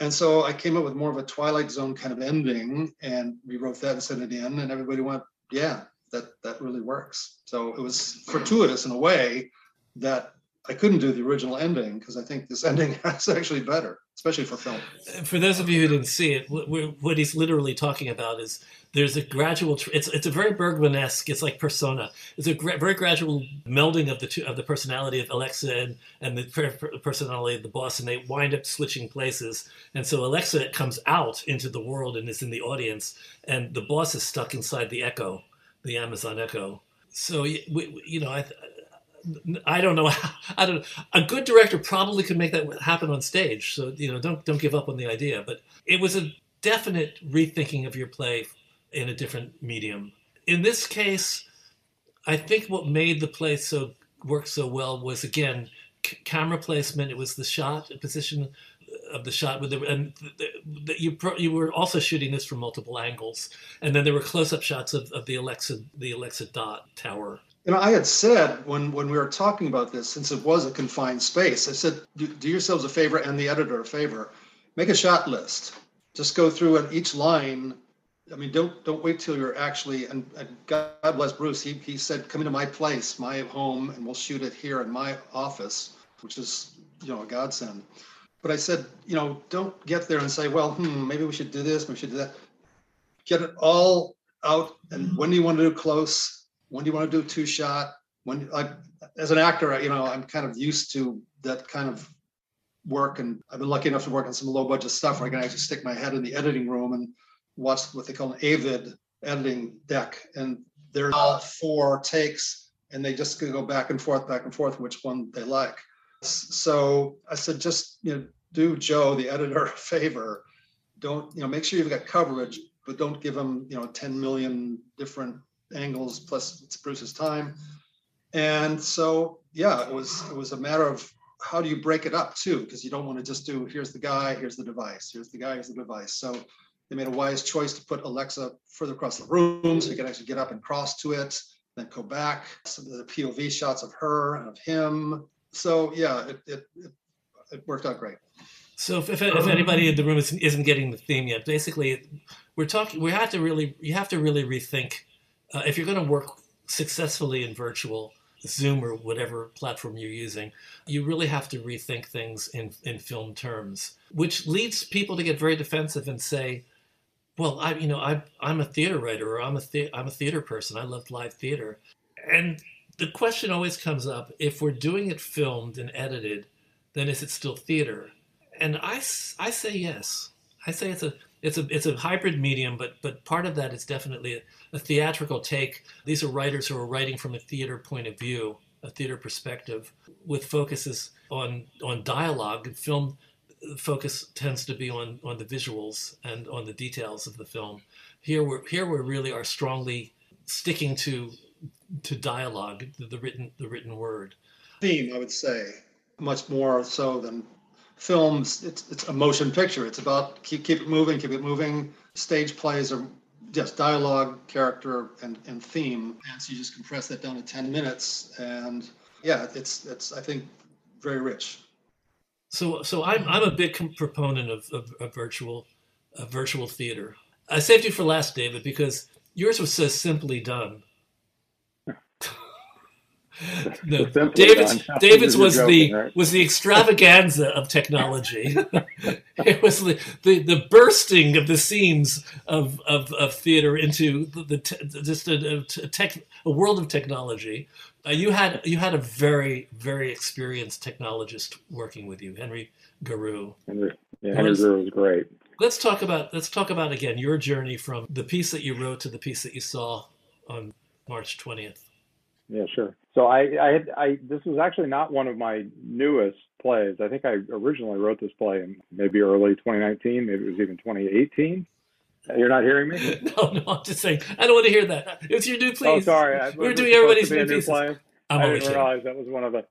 And so I came up with more of a Twilight Zone kind of ending, and we wrote that and sent it in, and everybody went, yeah, that really works. So it was fortuitous in a way that I couldn't do the original ending, because I think this ending is actually better, especially for film. For those of you who didn't see it, what he's literally talking about is there's a gradual. It's a very Bergman-esque. It's like Persona. It's a very gradual melding of the personality of Alexa and the personality of the boss, and they wind up switching places. And so Alexa comes out into the world and is in the audience, and the boss is stuck inside the Echo, the Amazon Echo. So I don't know. I don't. A good director probably could make that happen on stage. So don't give up on the idea. But it was a definite rethinking of your play in a different medium. In this case, I think what made the play work so well was, again, camera placement. It was the shot, position of the shot, you were also shooting this from multiple angles, and then there were close-up shots of the Alexa dot tower. I had said when we were talking about this, since it was a confined space, I said, do yourselves a favor and the editor a favor, make a shot list. Just go through and each line. I mean, don't wait till you're actually, and God bless Bruce, he said, come into my place, my home, and we'll shoot it here in my office, which is, a godsend. But I said, don't get there and say, well, maybe we should do this, maybe we should do that. Get it all out, and when do you want to do close? When do you want to do two shot? As an actor, I'm kind of used to that kind of work, and I've been lucky enough to work on some low budget stuff where I can actually stick my head in the editing room and watch what they call an AVID editing deck, and they're all 4 takes, and they just go back and forth, which one they like. So I said, just do Joe, the editor, a favor. Don't make sure you've got coverage, but don't give him 10 million different angles, plus it's Bruce's time. And so, yeah, it was a matter of how do you break it up too, because you don't want to just do here's the guy, here's the device, here's the guy, here's the device. So they made a wise choice to put Alexa further across the room so you could actually get up and cross to it, then go back. Some of the POV shots of her and of him. So yeah, it worked out great. So if anybody in the room isn't getting the theme yet, basically you have to really rethink. If you're going to work successfully in virtual, Zoom or whatever platform you're using, you really have to rethink things in film terms, which leads people to get very defensive and say, well, I'm a theater writer, or I'm a theater person. I love live theater. And the question always comes up, if we're doing it filmed and edited, then is it still theater? And I say yes. I say It's a hybrid medium, but part of that is definitely a theatrical take. These are writers who are writing from a theater point of view, a theater perspective, with focuses on dialogue. Film focus tends to be on the visuals and on the details of the film. Here we really are strongly sticking to dialogue, the written word. Theme, I would say, much more so than films. It's a motion picture. It's about keep it moving. Stage plays are just dialogue, character, and theme. And so you just compress that down to 10 minutes. And yeah, it's I think very rich. So I'm a big proponent of virtual theater. I saved you for last, David, because yours was so simply done. No, David's was joking, was the extravaganza of technology. It was the bursting of the seams of theater into just a world of technology. You had a very, very experienced technologist working with you, Henry Giroux. Henry Giroux was great. Let's talk about again your journey from the piece that you wrote to the piece that you saw on March 20th. Yeah, sure. So this was actually not one of my newest plays. I think I originally wrote this play in maybe early 2019, maybe it was even 2018. You're not hearing me? No, I'm just saying. I don't want to hear that. It's your new piece. Oh, sorry. We're doing everybody's new pieces. I didn't realize that was one of the...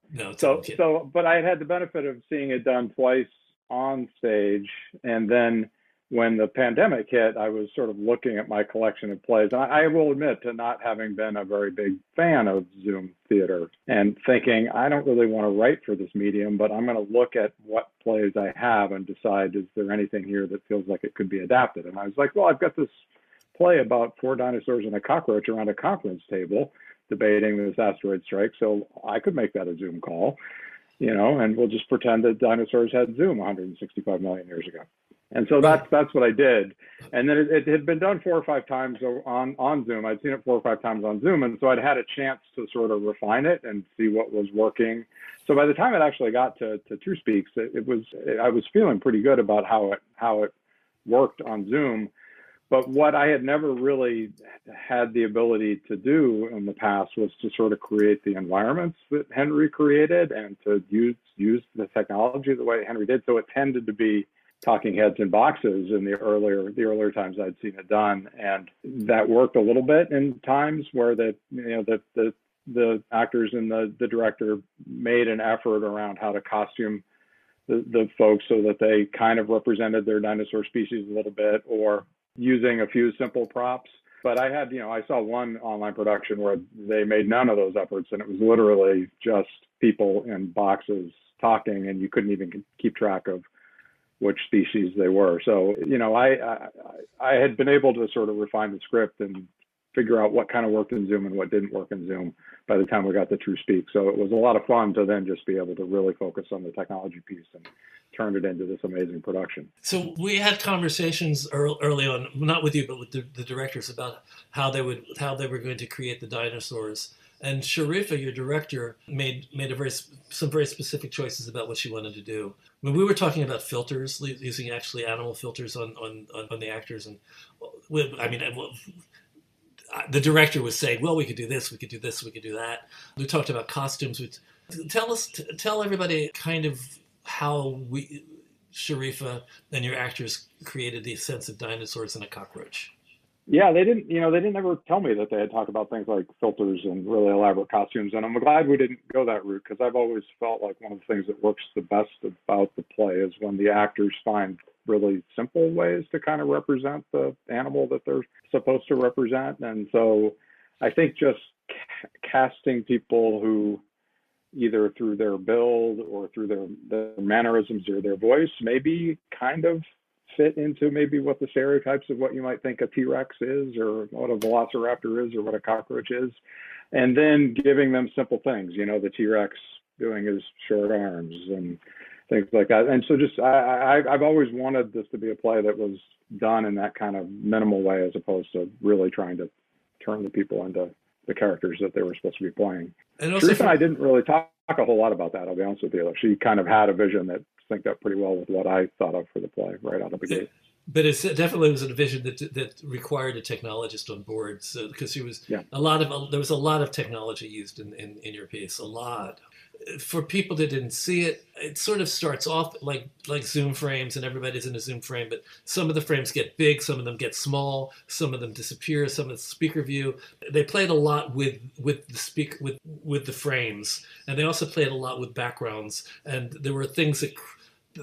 No, but I had the benefit of seeing it done twice on stage, and then when the pandemic hit, I was sort of looking at my collection of plays. And I will admit to not having been a very big fan of Zoom theater and thinking, I don't really want to write for this medium, but I'm going to look at what plays I have and decide, is there anything here that feels like it could be adapted? And I was like, well, I've got this play about 4 dinosaurs and a cockroach around a conference table debating this asteroid strike. So I could make that a Zoom call, and we'll just pretend that dinosaurs had Zoom 165 million years ago. And so that's what I did. And then it had been done 4 or 5 times on Zoom. I'd seen it 4 or 5 times on Zoom. And so I'd had a chance to sort of refine it and see what was working. So by the time it actually got to TrueSpeak, I was feeling pretty good about how it worked on Zoom. But what I had never really had the ability to do in the past was to sort of create the environments that Henry created and to use the technology the way Henry did. So it tended to be talking heads and boxes in the earlier times I'd seen it done, and that worked a little bit in times where the actors and the director made an effort around how to costume the folks so that they kind of represented their dinosaur species a little bit, or using a few simple props. But I had, I saw one online production where they made none of those efforts, and it was literally just people in boxes talking, and you couldn't even keep track of which species they were. So, I had been able to sort of refine the script and figure out what kind of worked in Zoom and what didn't work in Zoom by the time we got to TrueSpeak. So it was a lot of fun to then just be able to really focus on the technology piece and turn it into this amazing production. So we had conversations early on, not with you, but with the directors about how they were going to create the dinosaurs. And Sharifa, your director, made some very specific choices about what she wanted to do. When we were talking about filters, using actually animal filters on the actors, and the director was saying, "Well, we could do this, we could do this, we could do that." We talked about costumes. Tell everybody kind of how Sharifa and your actors created the sense of dinosaurs and a cockroach. Yeah, they didn't ever tell me that they had talked about things like filters and really elaborate costumes. And I'm glad we didn't go that route, because I've always felt like one of the things that works the best about the play is when the actors find really simple ways to kind of represent the animal that they're supposed to represent. And so I think just casting people who either through their build or through their mannerisms or their voice maybe kind of fit into maybe what the stereotypes of what you might think a T-Rex is, or what a velociraptor is, or what a cockroach is, and then giving them simple things, the T-Rex doing his short arms and things like that. And so just I've always wanted this to be a play that was done in that kind of minimal way, as opposed to really trying to turn the people into the characters that they were supposed to be playing. And also Teresa and I didn't really talk a whole lot about that, I'll be honest with you. She kind of had a vision that synced up pretty well with what I thought of for the play right out of the gate. But it definitely was a division that required a technologist on board, so because she was there was a lot of technology used in your piece, a lot. For people that didn't see it, it sort of starts off like Zoom frames, and everybody's in a Zoom frame, but some of the frames get big, some of them get small, some of them disappear, some of the speaker view. They played a lot with the frames, and they also played a lot with backgrounds, and there were things that.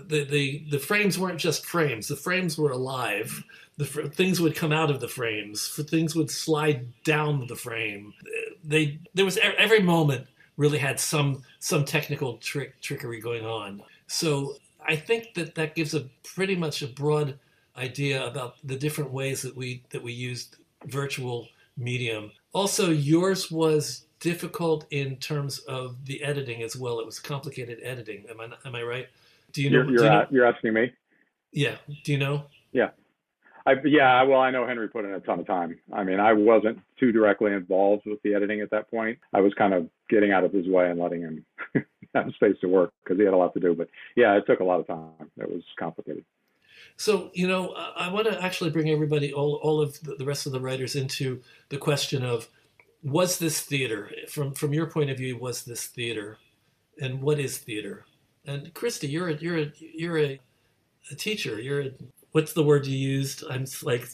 The frames weren't just frames. The frames were alive. Things would come out of the frames. Things would slide down the frame. Every moment really had some technical trickery going on. So I think that gives a pretty much a broad idea about the different ways that we used virtual medium. Also, yours was difficult in terms of the editing as well. It was complicated editing. Am I right? Do you know? You're asking me? Yeah. Do you know? Yeah. Well, I know Henry put in a ton of time. I mean, I wasn't too directly involved with the editing at that point. I was kind of getting out of his way and letting him have space to work because he had a lot to do. But yeah, it took a lot of time. It was complicated. So, I want to actually bring everybody, all of the rest of the writers, into the question of, was this theater? From your point of view, was this theater? And what is theater? And Kristy, you're a teacher. What's the word you used? I'm like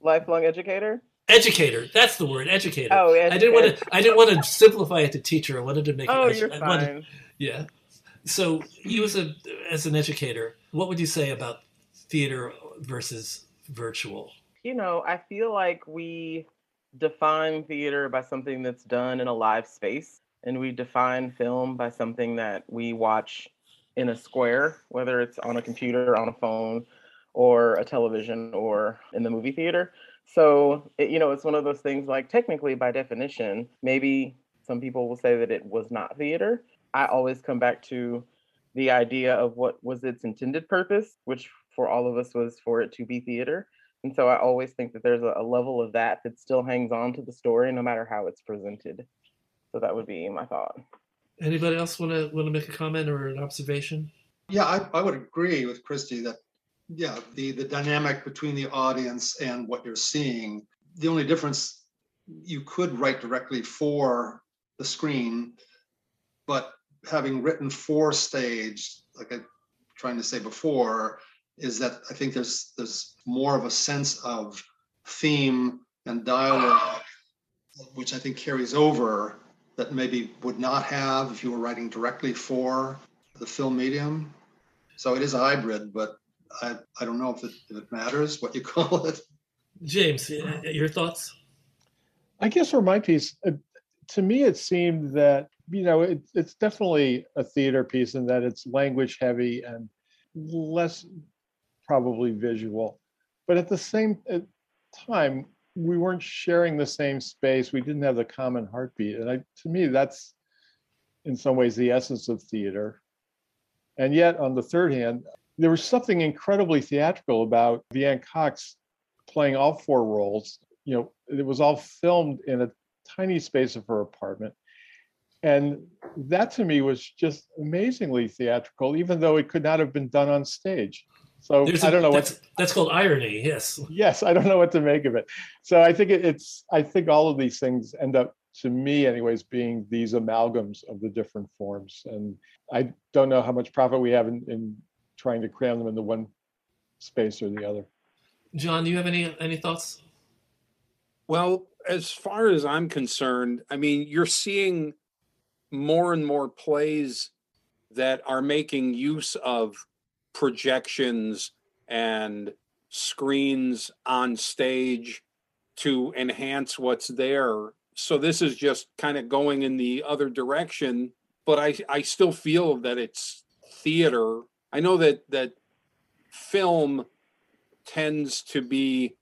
lifelong educator. Educator. That's the word. Educator. Oh, educator. I didn't want to simplify it to teacher. I wanted to make. Oh, you're fine. Yeah. So you as an educator, what would you say about theater versus virtual? I feel like we define theater by something that's done in a live space. And we define film by something that we watch in a square, whether it's on a computer, on a phone, or a television, or in the movie theater. So, it's one of those things, like, technically, by definition, maybe some people will say that it was not theater. I always come back to the idea of what was its intended purpose, which for all of us was for it to be theater. And so I always think that there's a level of that still hangs on to the story, no matter how it's presented. So that would be my thought. Anybody else want to make a comment or an observation? Yeah, I would agree with Kristy that, yeah, the dynamic between the audience and what you're seeing, the only difference, you could write directly for the screen, but having written for stage, like I'm trying to say before, is that I think there's more of a sense of theme and dialogue, which I think carries over, that maybe would not have if you were writing directly for the film medium. So it is a hybrid, but I don't know if it matters what you call it. James, your thoughts? I guess for my piece, to me, it seemed that, it's definitely a theater piece in that it's language heavy and less probably visual. But at the same time, we weren't sharing the same space. We didn't have the common heartbeat. And to me, that's in some ways the essence of theater. And yet, on the third hand, there was something incredibly theatrical about Vianne Cox playing all four roles. It was all filmed in a tiny space of her apartment. And that to me was just amazingly theatrical, even though it could not have been done on stage. So I don't know that's called irony. Yes. Yes. I don't know what to make of it. So I think I think all of these things end up, to me anyways, being these amalgams of the different forms. And I don't know how much profit we have in trying to cram them into one space or the other. John, do you have any thoughts? Well, as far as I'm concerned, I mean, you're seeing more and more plays that are making use of projections and screens on stage to enhance what's there. So this is just kind of going in the other direction, but I still feel that it's theater. I know that film tends to be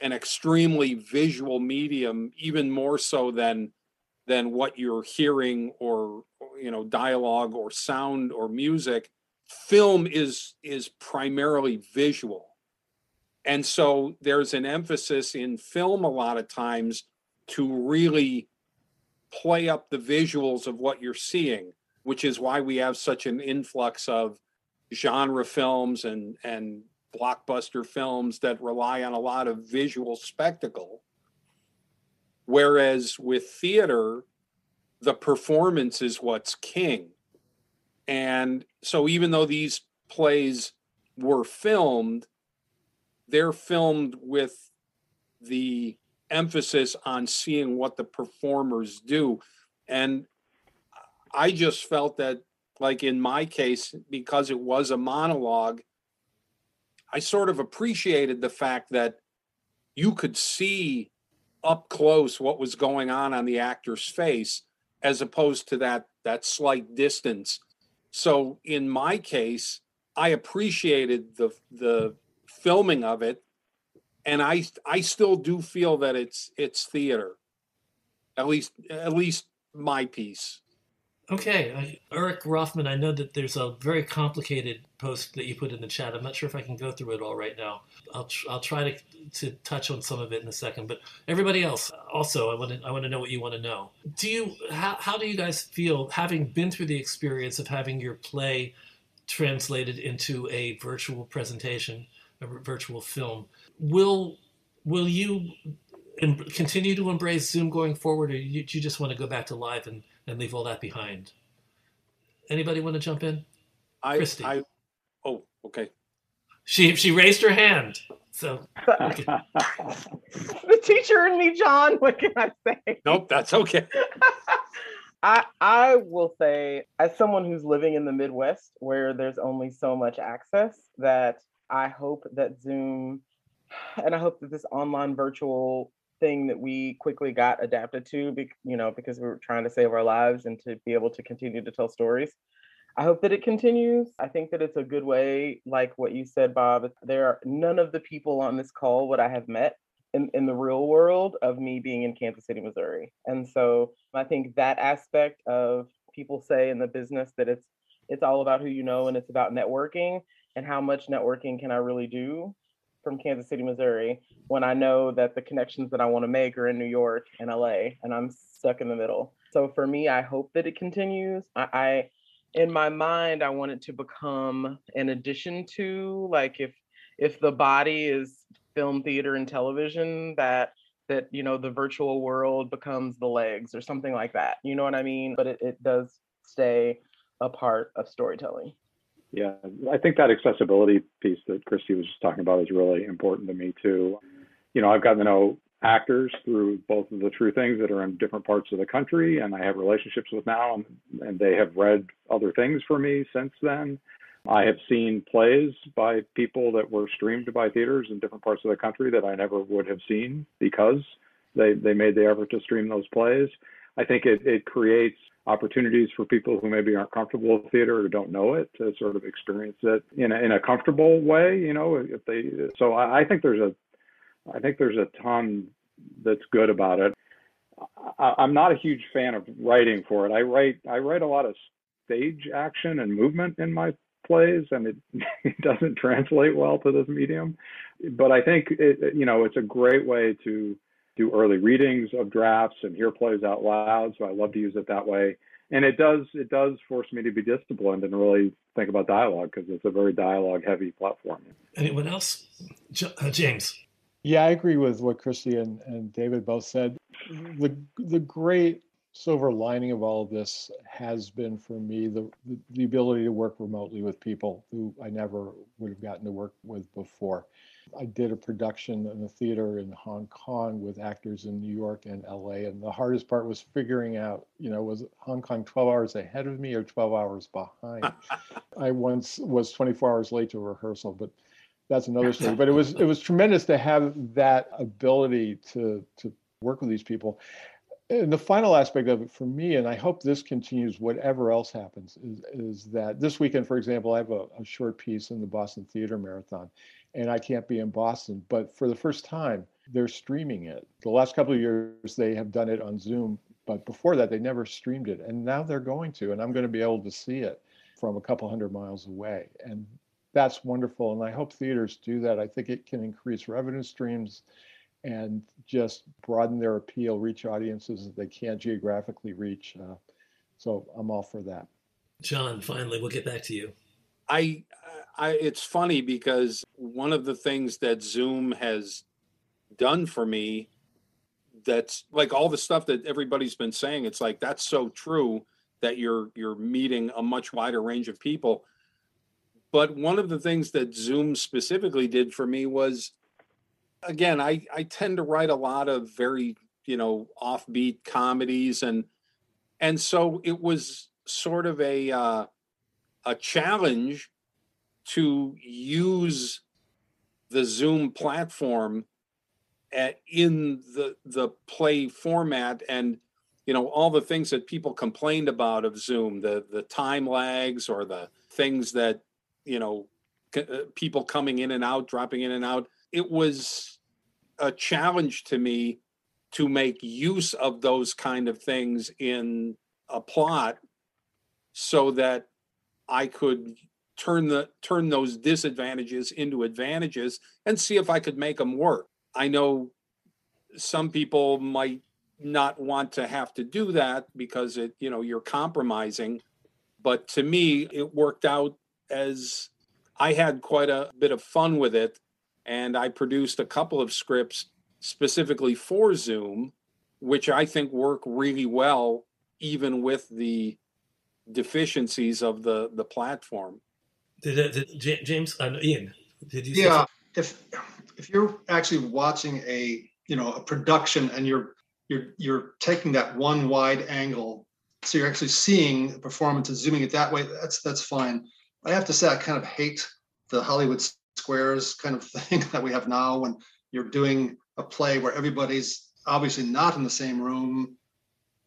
an extremely visual medium, even more so than what you're hearing or dialogue or sound or music. Film is primarily visual. And so there's an emphasis in film a lot of times to really play up the visuals of what you're seeing, which is why we have such an influx of genre films and blockbuster films that rely on a lot of visual spectacle. Whereas with theater, the performance is what's king. And so even though these plays were filmed, they're filmed with the emphasis on seeing what the performers do. And I just felt that, like in my case, because it was a monologue, I sort of appreciated the fact that you could see up close what was going on the actor's face, as opposed to that slight distance. So in my case, I appreciated the filming of it, and I still do feel that it's theater, at least my piece. Okay, Eric Rothman, I know that there's a very complicated post that you put in the chat. I'm not sure if I can go through it all right now. I'll try to touch on some of it in a second. But everybody else, also, I want to know what you want to know. How do you guys feel, having been through the experience of having your play translated into a virtual presentation, a virtual film? Will you continue to embrace Zoom going forward, or do you just want to go back to live and leave all that behind? Anybody want to jump in? Kristy. Oh, okay. She raised her hand. So okay. The teacher in me, John. What can I say? Nope, that's okay. I will say, as someone who's living in the Midwest, where there's only so much access, that I hope that Zoom, and I hope that this online virtual thing that we quickly got adapted to, because we were trying to save our lives and to be able to continue to tell stories. I hope that it continues. I think that it's a good way, like what you said, Bob, there are none of the people on this call would I have met in the real world of me being in Kansas City, Missouri. And so I think that aspect of people say in the business that it's all about who you know, and it's about networking, and how much networking can I really do from Kansas City, Missouri, when I know that the connections that I want to make are in New York and LA, and I'm stuck in the middle. So for me, I hope that it continues. I in my mind, I want it to become an addition to, like, if the body is film, theater, and television, that the virtual world becomes the legs or something like that. You know what I mean? But it does stay a part of storytelling. Yeah, I think that accessibility piece that Kristy was just talking about is really important to me too. I've gotten to know actors through both of the True Things that are in different parts of the country, and I have relationships with now, and they have read other things for me since then. I have seen plays by people that were streamed by theaters in different parts of the country that I never would have seen because they made the effort to stream those plays. I think it creates opportunities for people who maybe aren't comfortable with theater or don't know it to sort of experience it in a comfortable way, I think there's a ton that's good about it. I'm not a huge fan of writing for it. I write a lot of stage action and movement in my plays, and it doesn't translate well to this medium. But I think it's a great way to do early readings of drafts and hear plays out loud. So I love to use it that way. And it does force me to be disciplined and really think about dialogue, because it's a very dialogue heavy platform. Anyone else? James. Yeah, I agree with what Kristy and David both said. The great silver lining of all of this has been for me the ability to work remotely with people who I never would have gotten to work with before. I did a production in the theater in Hong Kong with actors in New York and LA, and the hardest part was figuring out, was Hong Kong 12 hours ahead of me or 12 hours behind? I once was 24 hours late to a rehearsal, but that's another story. But it was tremendous to have that ability to work with these people. And the final aspect of it for me, and I hope this continues whatever else happens, is that this weekend, for example, I have a short piece in the Boston Theater Marathon, and I can't be in Boston, but for the first time, they're streaming it. The last couple of years, they have done it on Zoom, but before that, they never streamed it. And now they're going to, and I'm going to be able to see it from a couple hundred miles away. And that's wonderful. And I hope theaters do that. I think it can increase revenue streams and just broaden their appeal, reach audiences that they can't geographically reach. So I'm all for that. John, finally, we'll get back to you. I It's funny because one of the things that Zoom has done for me, that's like all the stuff that everybody's been saying, it's like, that's so true that you're meeting a much wider range of people. But one of the things that Zoom specifically did for me was, again, I tend to write a lot of very, offbeat comedies. And so it was sort of a challenge to use the Zoom platform in the play format, and all the things that people complained about of Zoom, the time lags, or the things that people coming in and out, dropping in and out. It was a challenge to me to make use of those kind of things in a plot, so that I could turn those disadvantages into advantages and see if I could make them work. I know some people might not want to have to do that because it, you're compromising, but to me, it worked out as I had quite a bit of fun with it. And I produced a couple of scripts specifically for Zoom, which I think work really well, even with the deficiencies of the platform. Did James, Ian, did you say something? If you're actually watching a production and you're taking that one wide angle, so you're actually seeing the performance and zooming it that way, that's fine. I have to say, I kind of hate the Hollywood squares kind of thing that we have now, when you're doing a play where everybody's obviously not in the same room,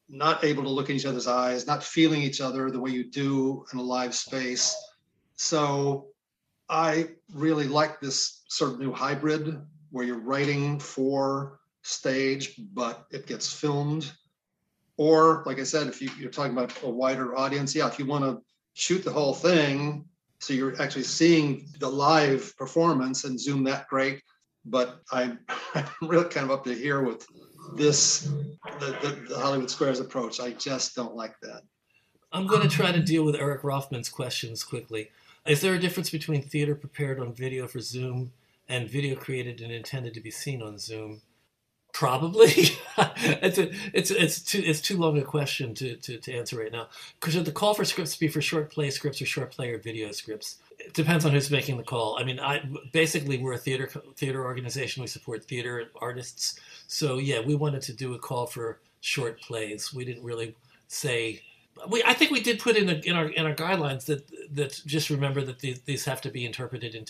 not able to look in each other's eyes, not feeling each other the way you do in a live space. So I really like this sort of new hybrid where you're writing for stage, but it gets filmed. Or, like I said, if you're talking about a wider audience, if you want to shoot the whole thing, so you're actually seeing the live performance and Zoom, that great. But I'm really kind of up to here with this, the Hollywood squares approach. I just don't like that. I'm going to try to deal with Eric Rothman's questions quickly. Is there a difference between theater prepared on video for Zoom and video created and intended to be seen on Zoom? Probably. It's too long a question to answer right now. Should the call for scripts be for short play scripts or short play or video scripts? It depends on who's making the call. I mean, basically we're a theater organization. We support theater artists. So yeah, we wanted to do a call for short plays. We didn't really say. I think we did put in our guidelines that just remember that these have to be interpreted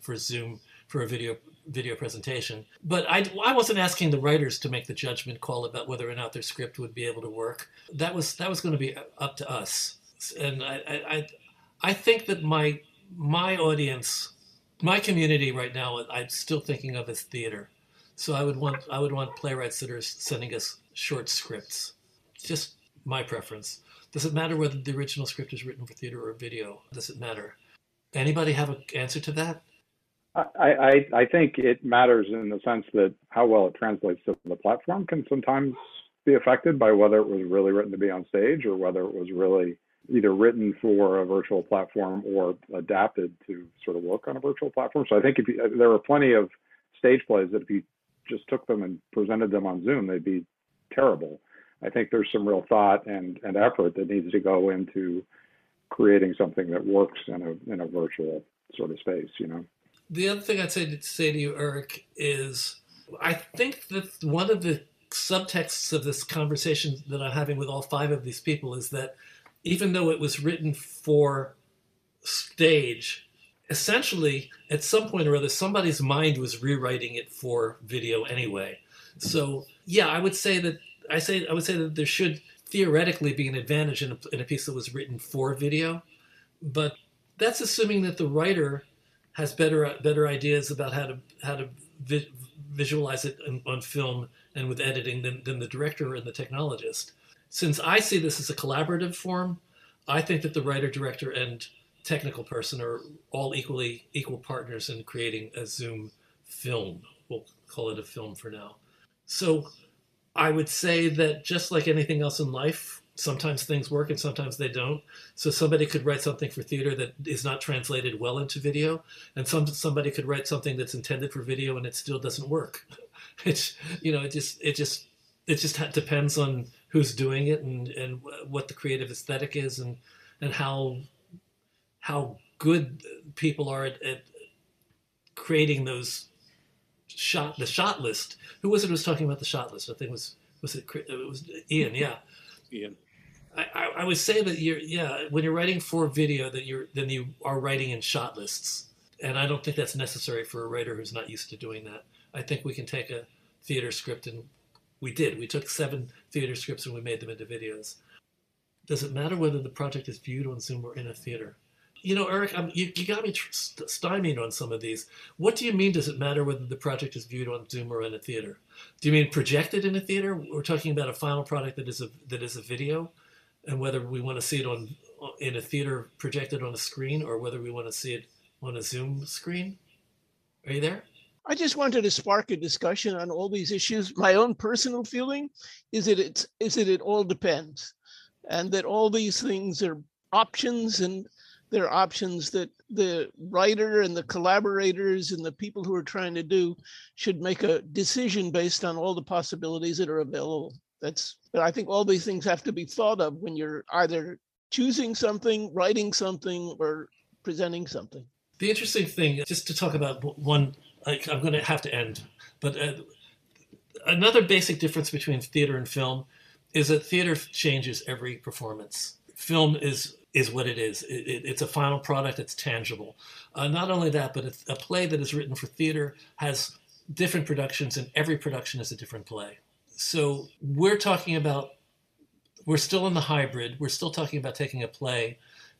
for Zoom for a video presentation. But I wasn't asking the writers to make the judgment call about whether or not their script would be able to work. That was going to be up to us. And I think that my audience, my community right now, I'm still thinking of as theater. So I would want playwrights that are sending us short scripts. Just my preference. Does it matter whether the original script is written for theater or video? Does it matter? Anybody have an answer to that? I think it matters in the sense that how well it translates to the platform can sometimes be affected by whether it was really written to be on stage or whether it was really either written for a virtual platform or adapted to sort of work on a virtual platform. So I think there are plenty of stage plays that if you just took them and presented them on Zoom, they'd be terrible. I think there's some real thought and effort that needs to go into creating something that works in a virtual sort of space, The other thing I'd say to you, Eric, is I think that one of the subtexts of this conversation that I'm having with all five of these people is that even though it was written for stage, essentially at some point or other, somebody's mind was rewriting it for video anyway. So yeah, I would say that there should theoretically be an advantage in a piece that was written for video, but that's assuming that the writer has better ideas about how to visualize it on film and with editing than the director and the technologist. Since I see this as a collaborative form, I think that the writer, director, and technical person are all equal partners in creating a Zoom film. We'll call it a film for now. So I would say that just like anything else in life, sometimes things work and sometimes they don't. So somebody could write something for theater that is not translated well into video, and somebody could write something that's intended for video and it still doesn't work. It just depends on who's doing it and what the creative aesthetic is and how good people are at creating those shot list. Who was it who was talking about the shot list? I think it was Ian. Yeah. Ian. I would say that when you're writing for video, that you are writing in shot lists, and I don't think that's necessary for a writer who's not used to doing that. I think we can take a theater script, and we did. We took 7 theater scripts and we made them into videos. Does it matter whether the project is viewed on Zoom or in a theater? You know, Eric, you got me stymied on some of these. What do you mean, does it matter whether the project is viewed on Zoom or in a theater? Do you mean projected in a theater? We're talking about a final product that is a video, and whether we want to see it in a theater projected on a screen or whether we want to see it on a Zoom screen. Are you there? I just wanted to spark a discussion on all these issues. My own personal feeling is that it all depends, and that all these things are options, and they're options that the writer and the collaborators and the people who are trying to do should make a decision based on all the possibilities that are available. But I think all these things have to be thought of when you're either choosing something, writing something, or presenting something. The interesting thing, just to talk about one, I'm going to have to end, but another basic difference between theater and film is that theater changes every performance. Film is what it is. It's a final product. It's tangible. Not only that, but a play that is written for theater has different productions, and every production is a different play. So we're still in the hybrid. We're still talking about taking a play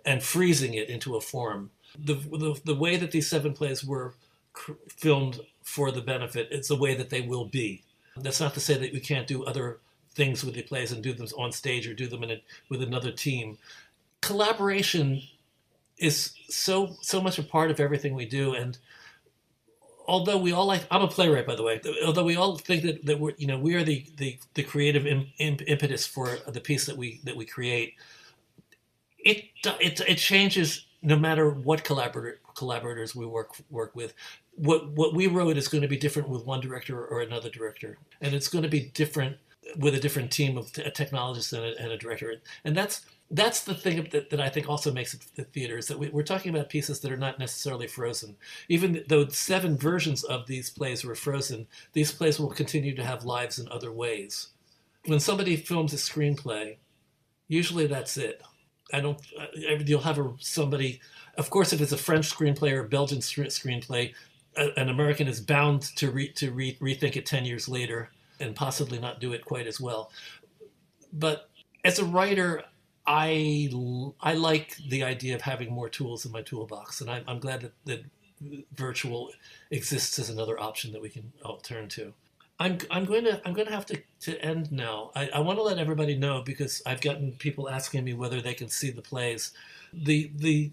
and freezing it into a form. The way that these 7 plays were filmed for the benefit, it's the way that they will be. That's not to say that we can't do other things with the plays and do them on stage or do them with another team. Collaboration is so much a part of everything we do, and although we all I'm a playwright, by the way. Although we all think that we're, we are the creative impetus for the piece that we create. It changes no matter what collaborators we work with. What we wrote is going to be different with one director or another director, and it's going to be different with a different team of technologists and a director. And that's the thing that I think also makes it the theater, is that we're talking about pieces that are not necessarily frozen. Even though 7 versions of these plays were frozen, these plays will continue to have lives in other ways. When somebody films a screenplay, usually that's it. You'll have somebody, of course, if it's a French screenplay or a Belgian screenplay, an American is bound to rethink it 10 years later and possibly not do it quite as well. But as a writer, I like the idea of having more tools in my toolbox, and I'm glad that virtual exists as another option that we can all turn to. I'm going to have to end now. I want to let everybody know, because I've gotten people asking me whether they can see the plays. The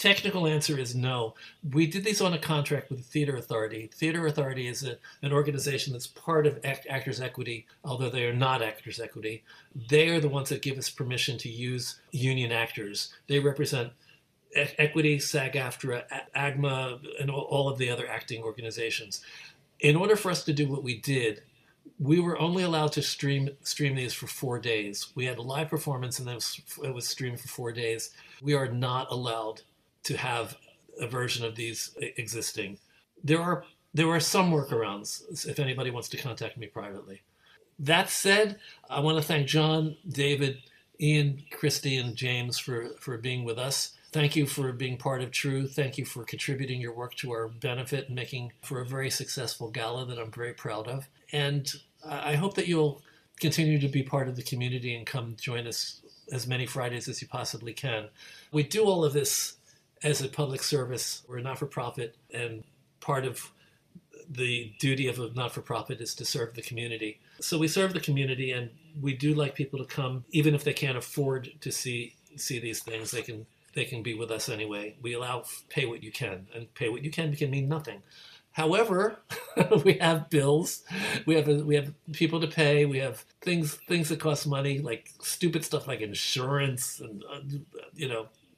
technical answer is no. We did these on a contract with the Theater Authority. Theater Authority is an organization that's part of Actors Equity, although they are not Actors Equity. They are the ones that give us permission to use union actors. They represent Equity, SAG-AFTRA, AGMA, and all of the other acting organizations. In order for us to do what we did, we were only allowed to stream these for 4 days. We had a live performance, and then it was streamed for 4 days. We are not allowed to have a version of these existing. There are some workarounds if anybody wants to contact me privately. That said, I want to thank John, David, Ian, Kristy, and James for being with us. Thank you for being part of True. Thank you for contributing your work to our benefit and making for a very successful gala that I'm very proud of. And I hope that you'll continue to be part of the community and come join us as many Fridays as you possibly can. We do all of this as a public service. We're a not-for-profit, and part of the duty of a not-for-profit is to serve the community. So we serve the community, and we do like people to come, even if they can't afford to see these things. They can be with us anyway. We allow pay what you can, and pay what you can mean nothing. However, we have bills, we have people to pay, we have things that cost money, like stupid stuff like insurance and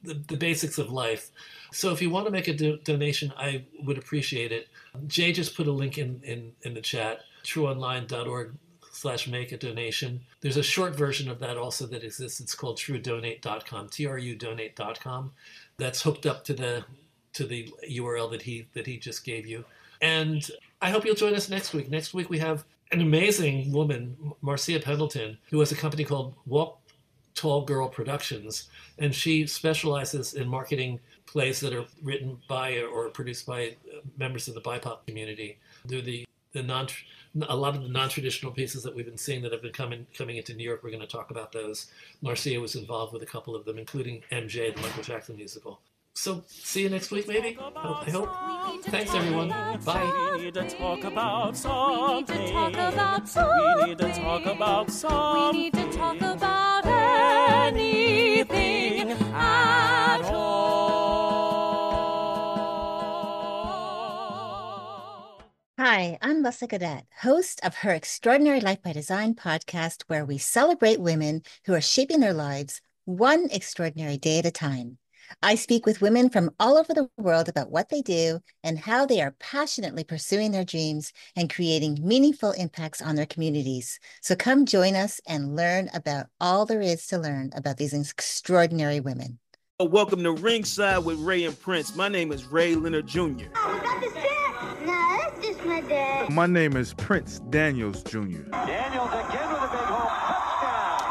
the basics of life. So if you want to make a donation, I would appreciate it. Jay just put a link in the chat, trueonline.org/make-a-donation. There's a short version of that also that exists. It's called TrueDonate.com, TrueDonate.com. That's hooked up to the URL that he just gave you. And I hope you'll join us next week. Next week we have an amazing woman, Marcia Pendleton, who has a company called Walk Tall Girl Productions, and she specializes in marketing plays that are written by or produced by members of the BIPOC community. They're a lot of the non-traditional pieces that we've been seeing that have been coming into New York. We're going to talk about those. Marcia was involved with a couple of them, including MJ, the Michael Jackson musical. So see you next week, maybe. I hope. Thanks, everyone. Bye. We need to talk about something. We need to talk about something. We need to talk about something. We need to talk about anything at all. Hi, I'm Leslie Goddard, host of her Extraordinary Life by Design podcast, where we celebrate women who are shaping their lives one extraordinary day at a time. I speak with women from all over the world about what they do and how they are passionately pursuing their dreams and creating meaningful impacts on their communities. So come join us and learn about all there is to learn about these extraordinary women. Welcome to Ringside with Ray and Prince. My name is Ray Leonard Jr. Oh, is that his dad? No, that's just my dad. My name is Prince Daniels Jr. Daniels again with a big hole.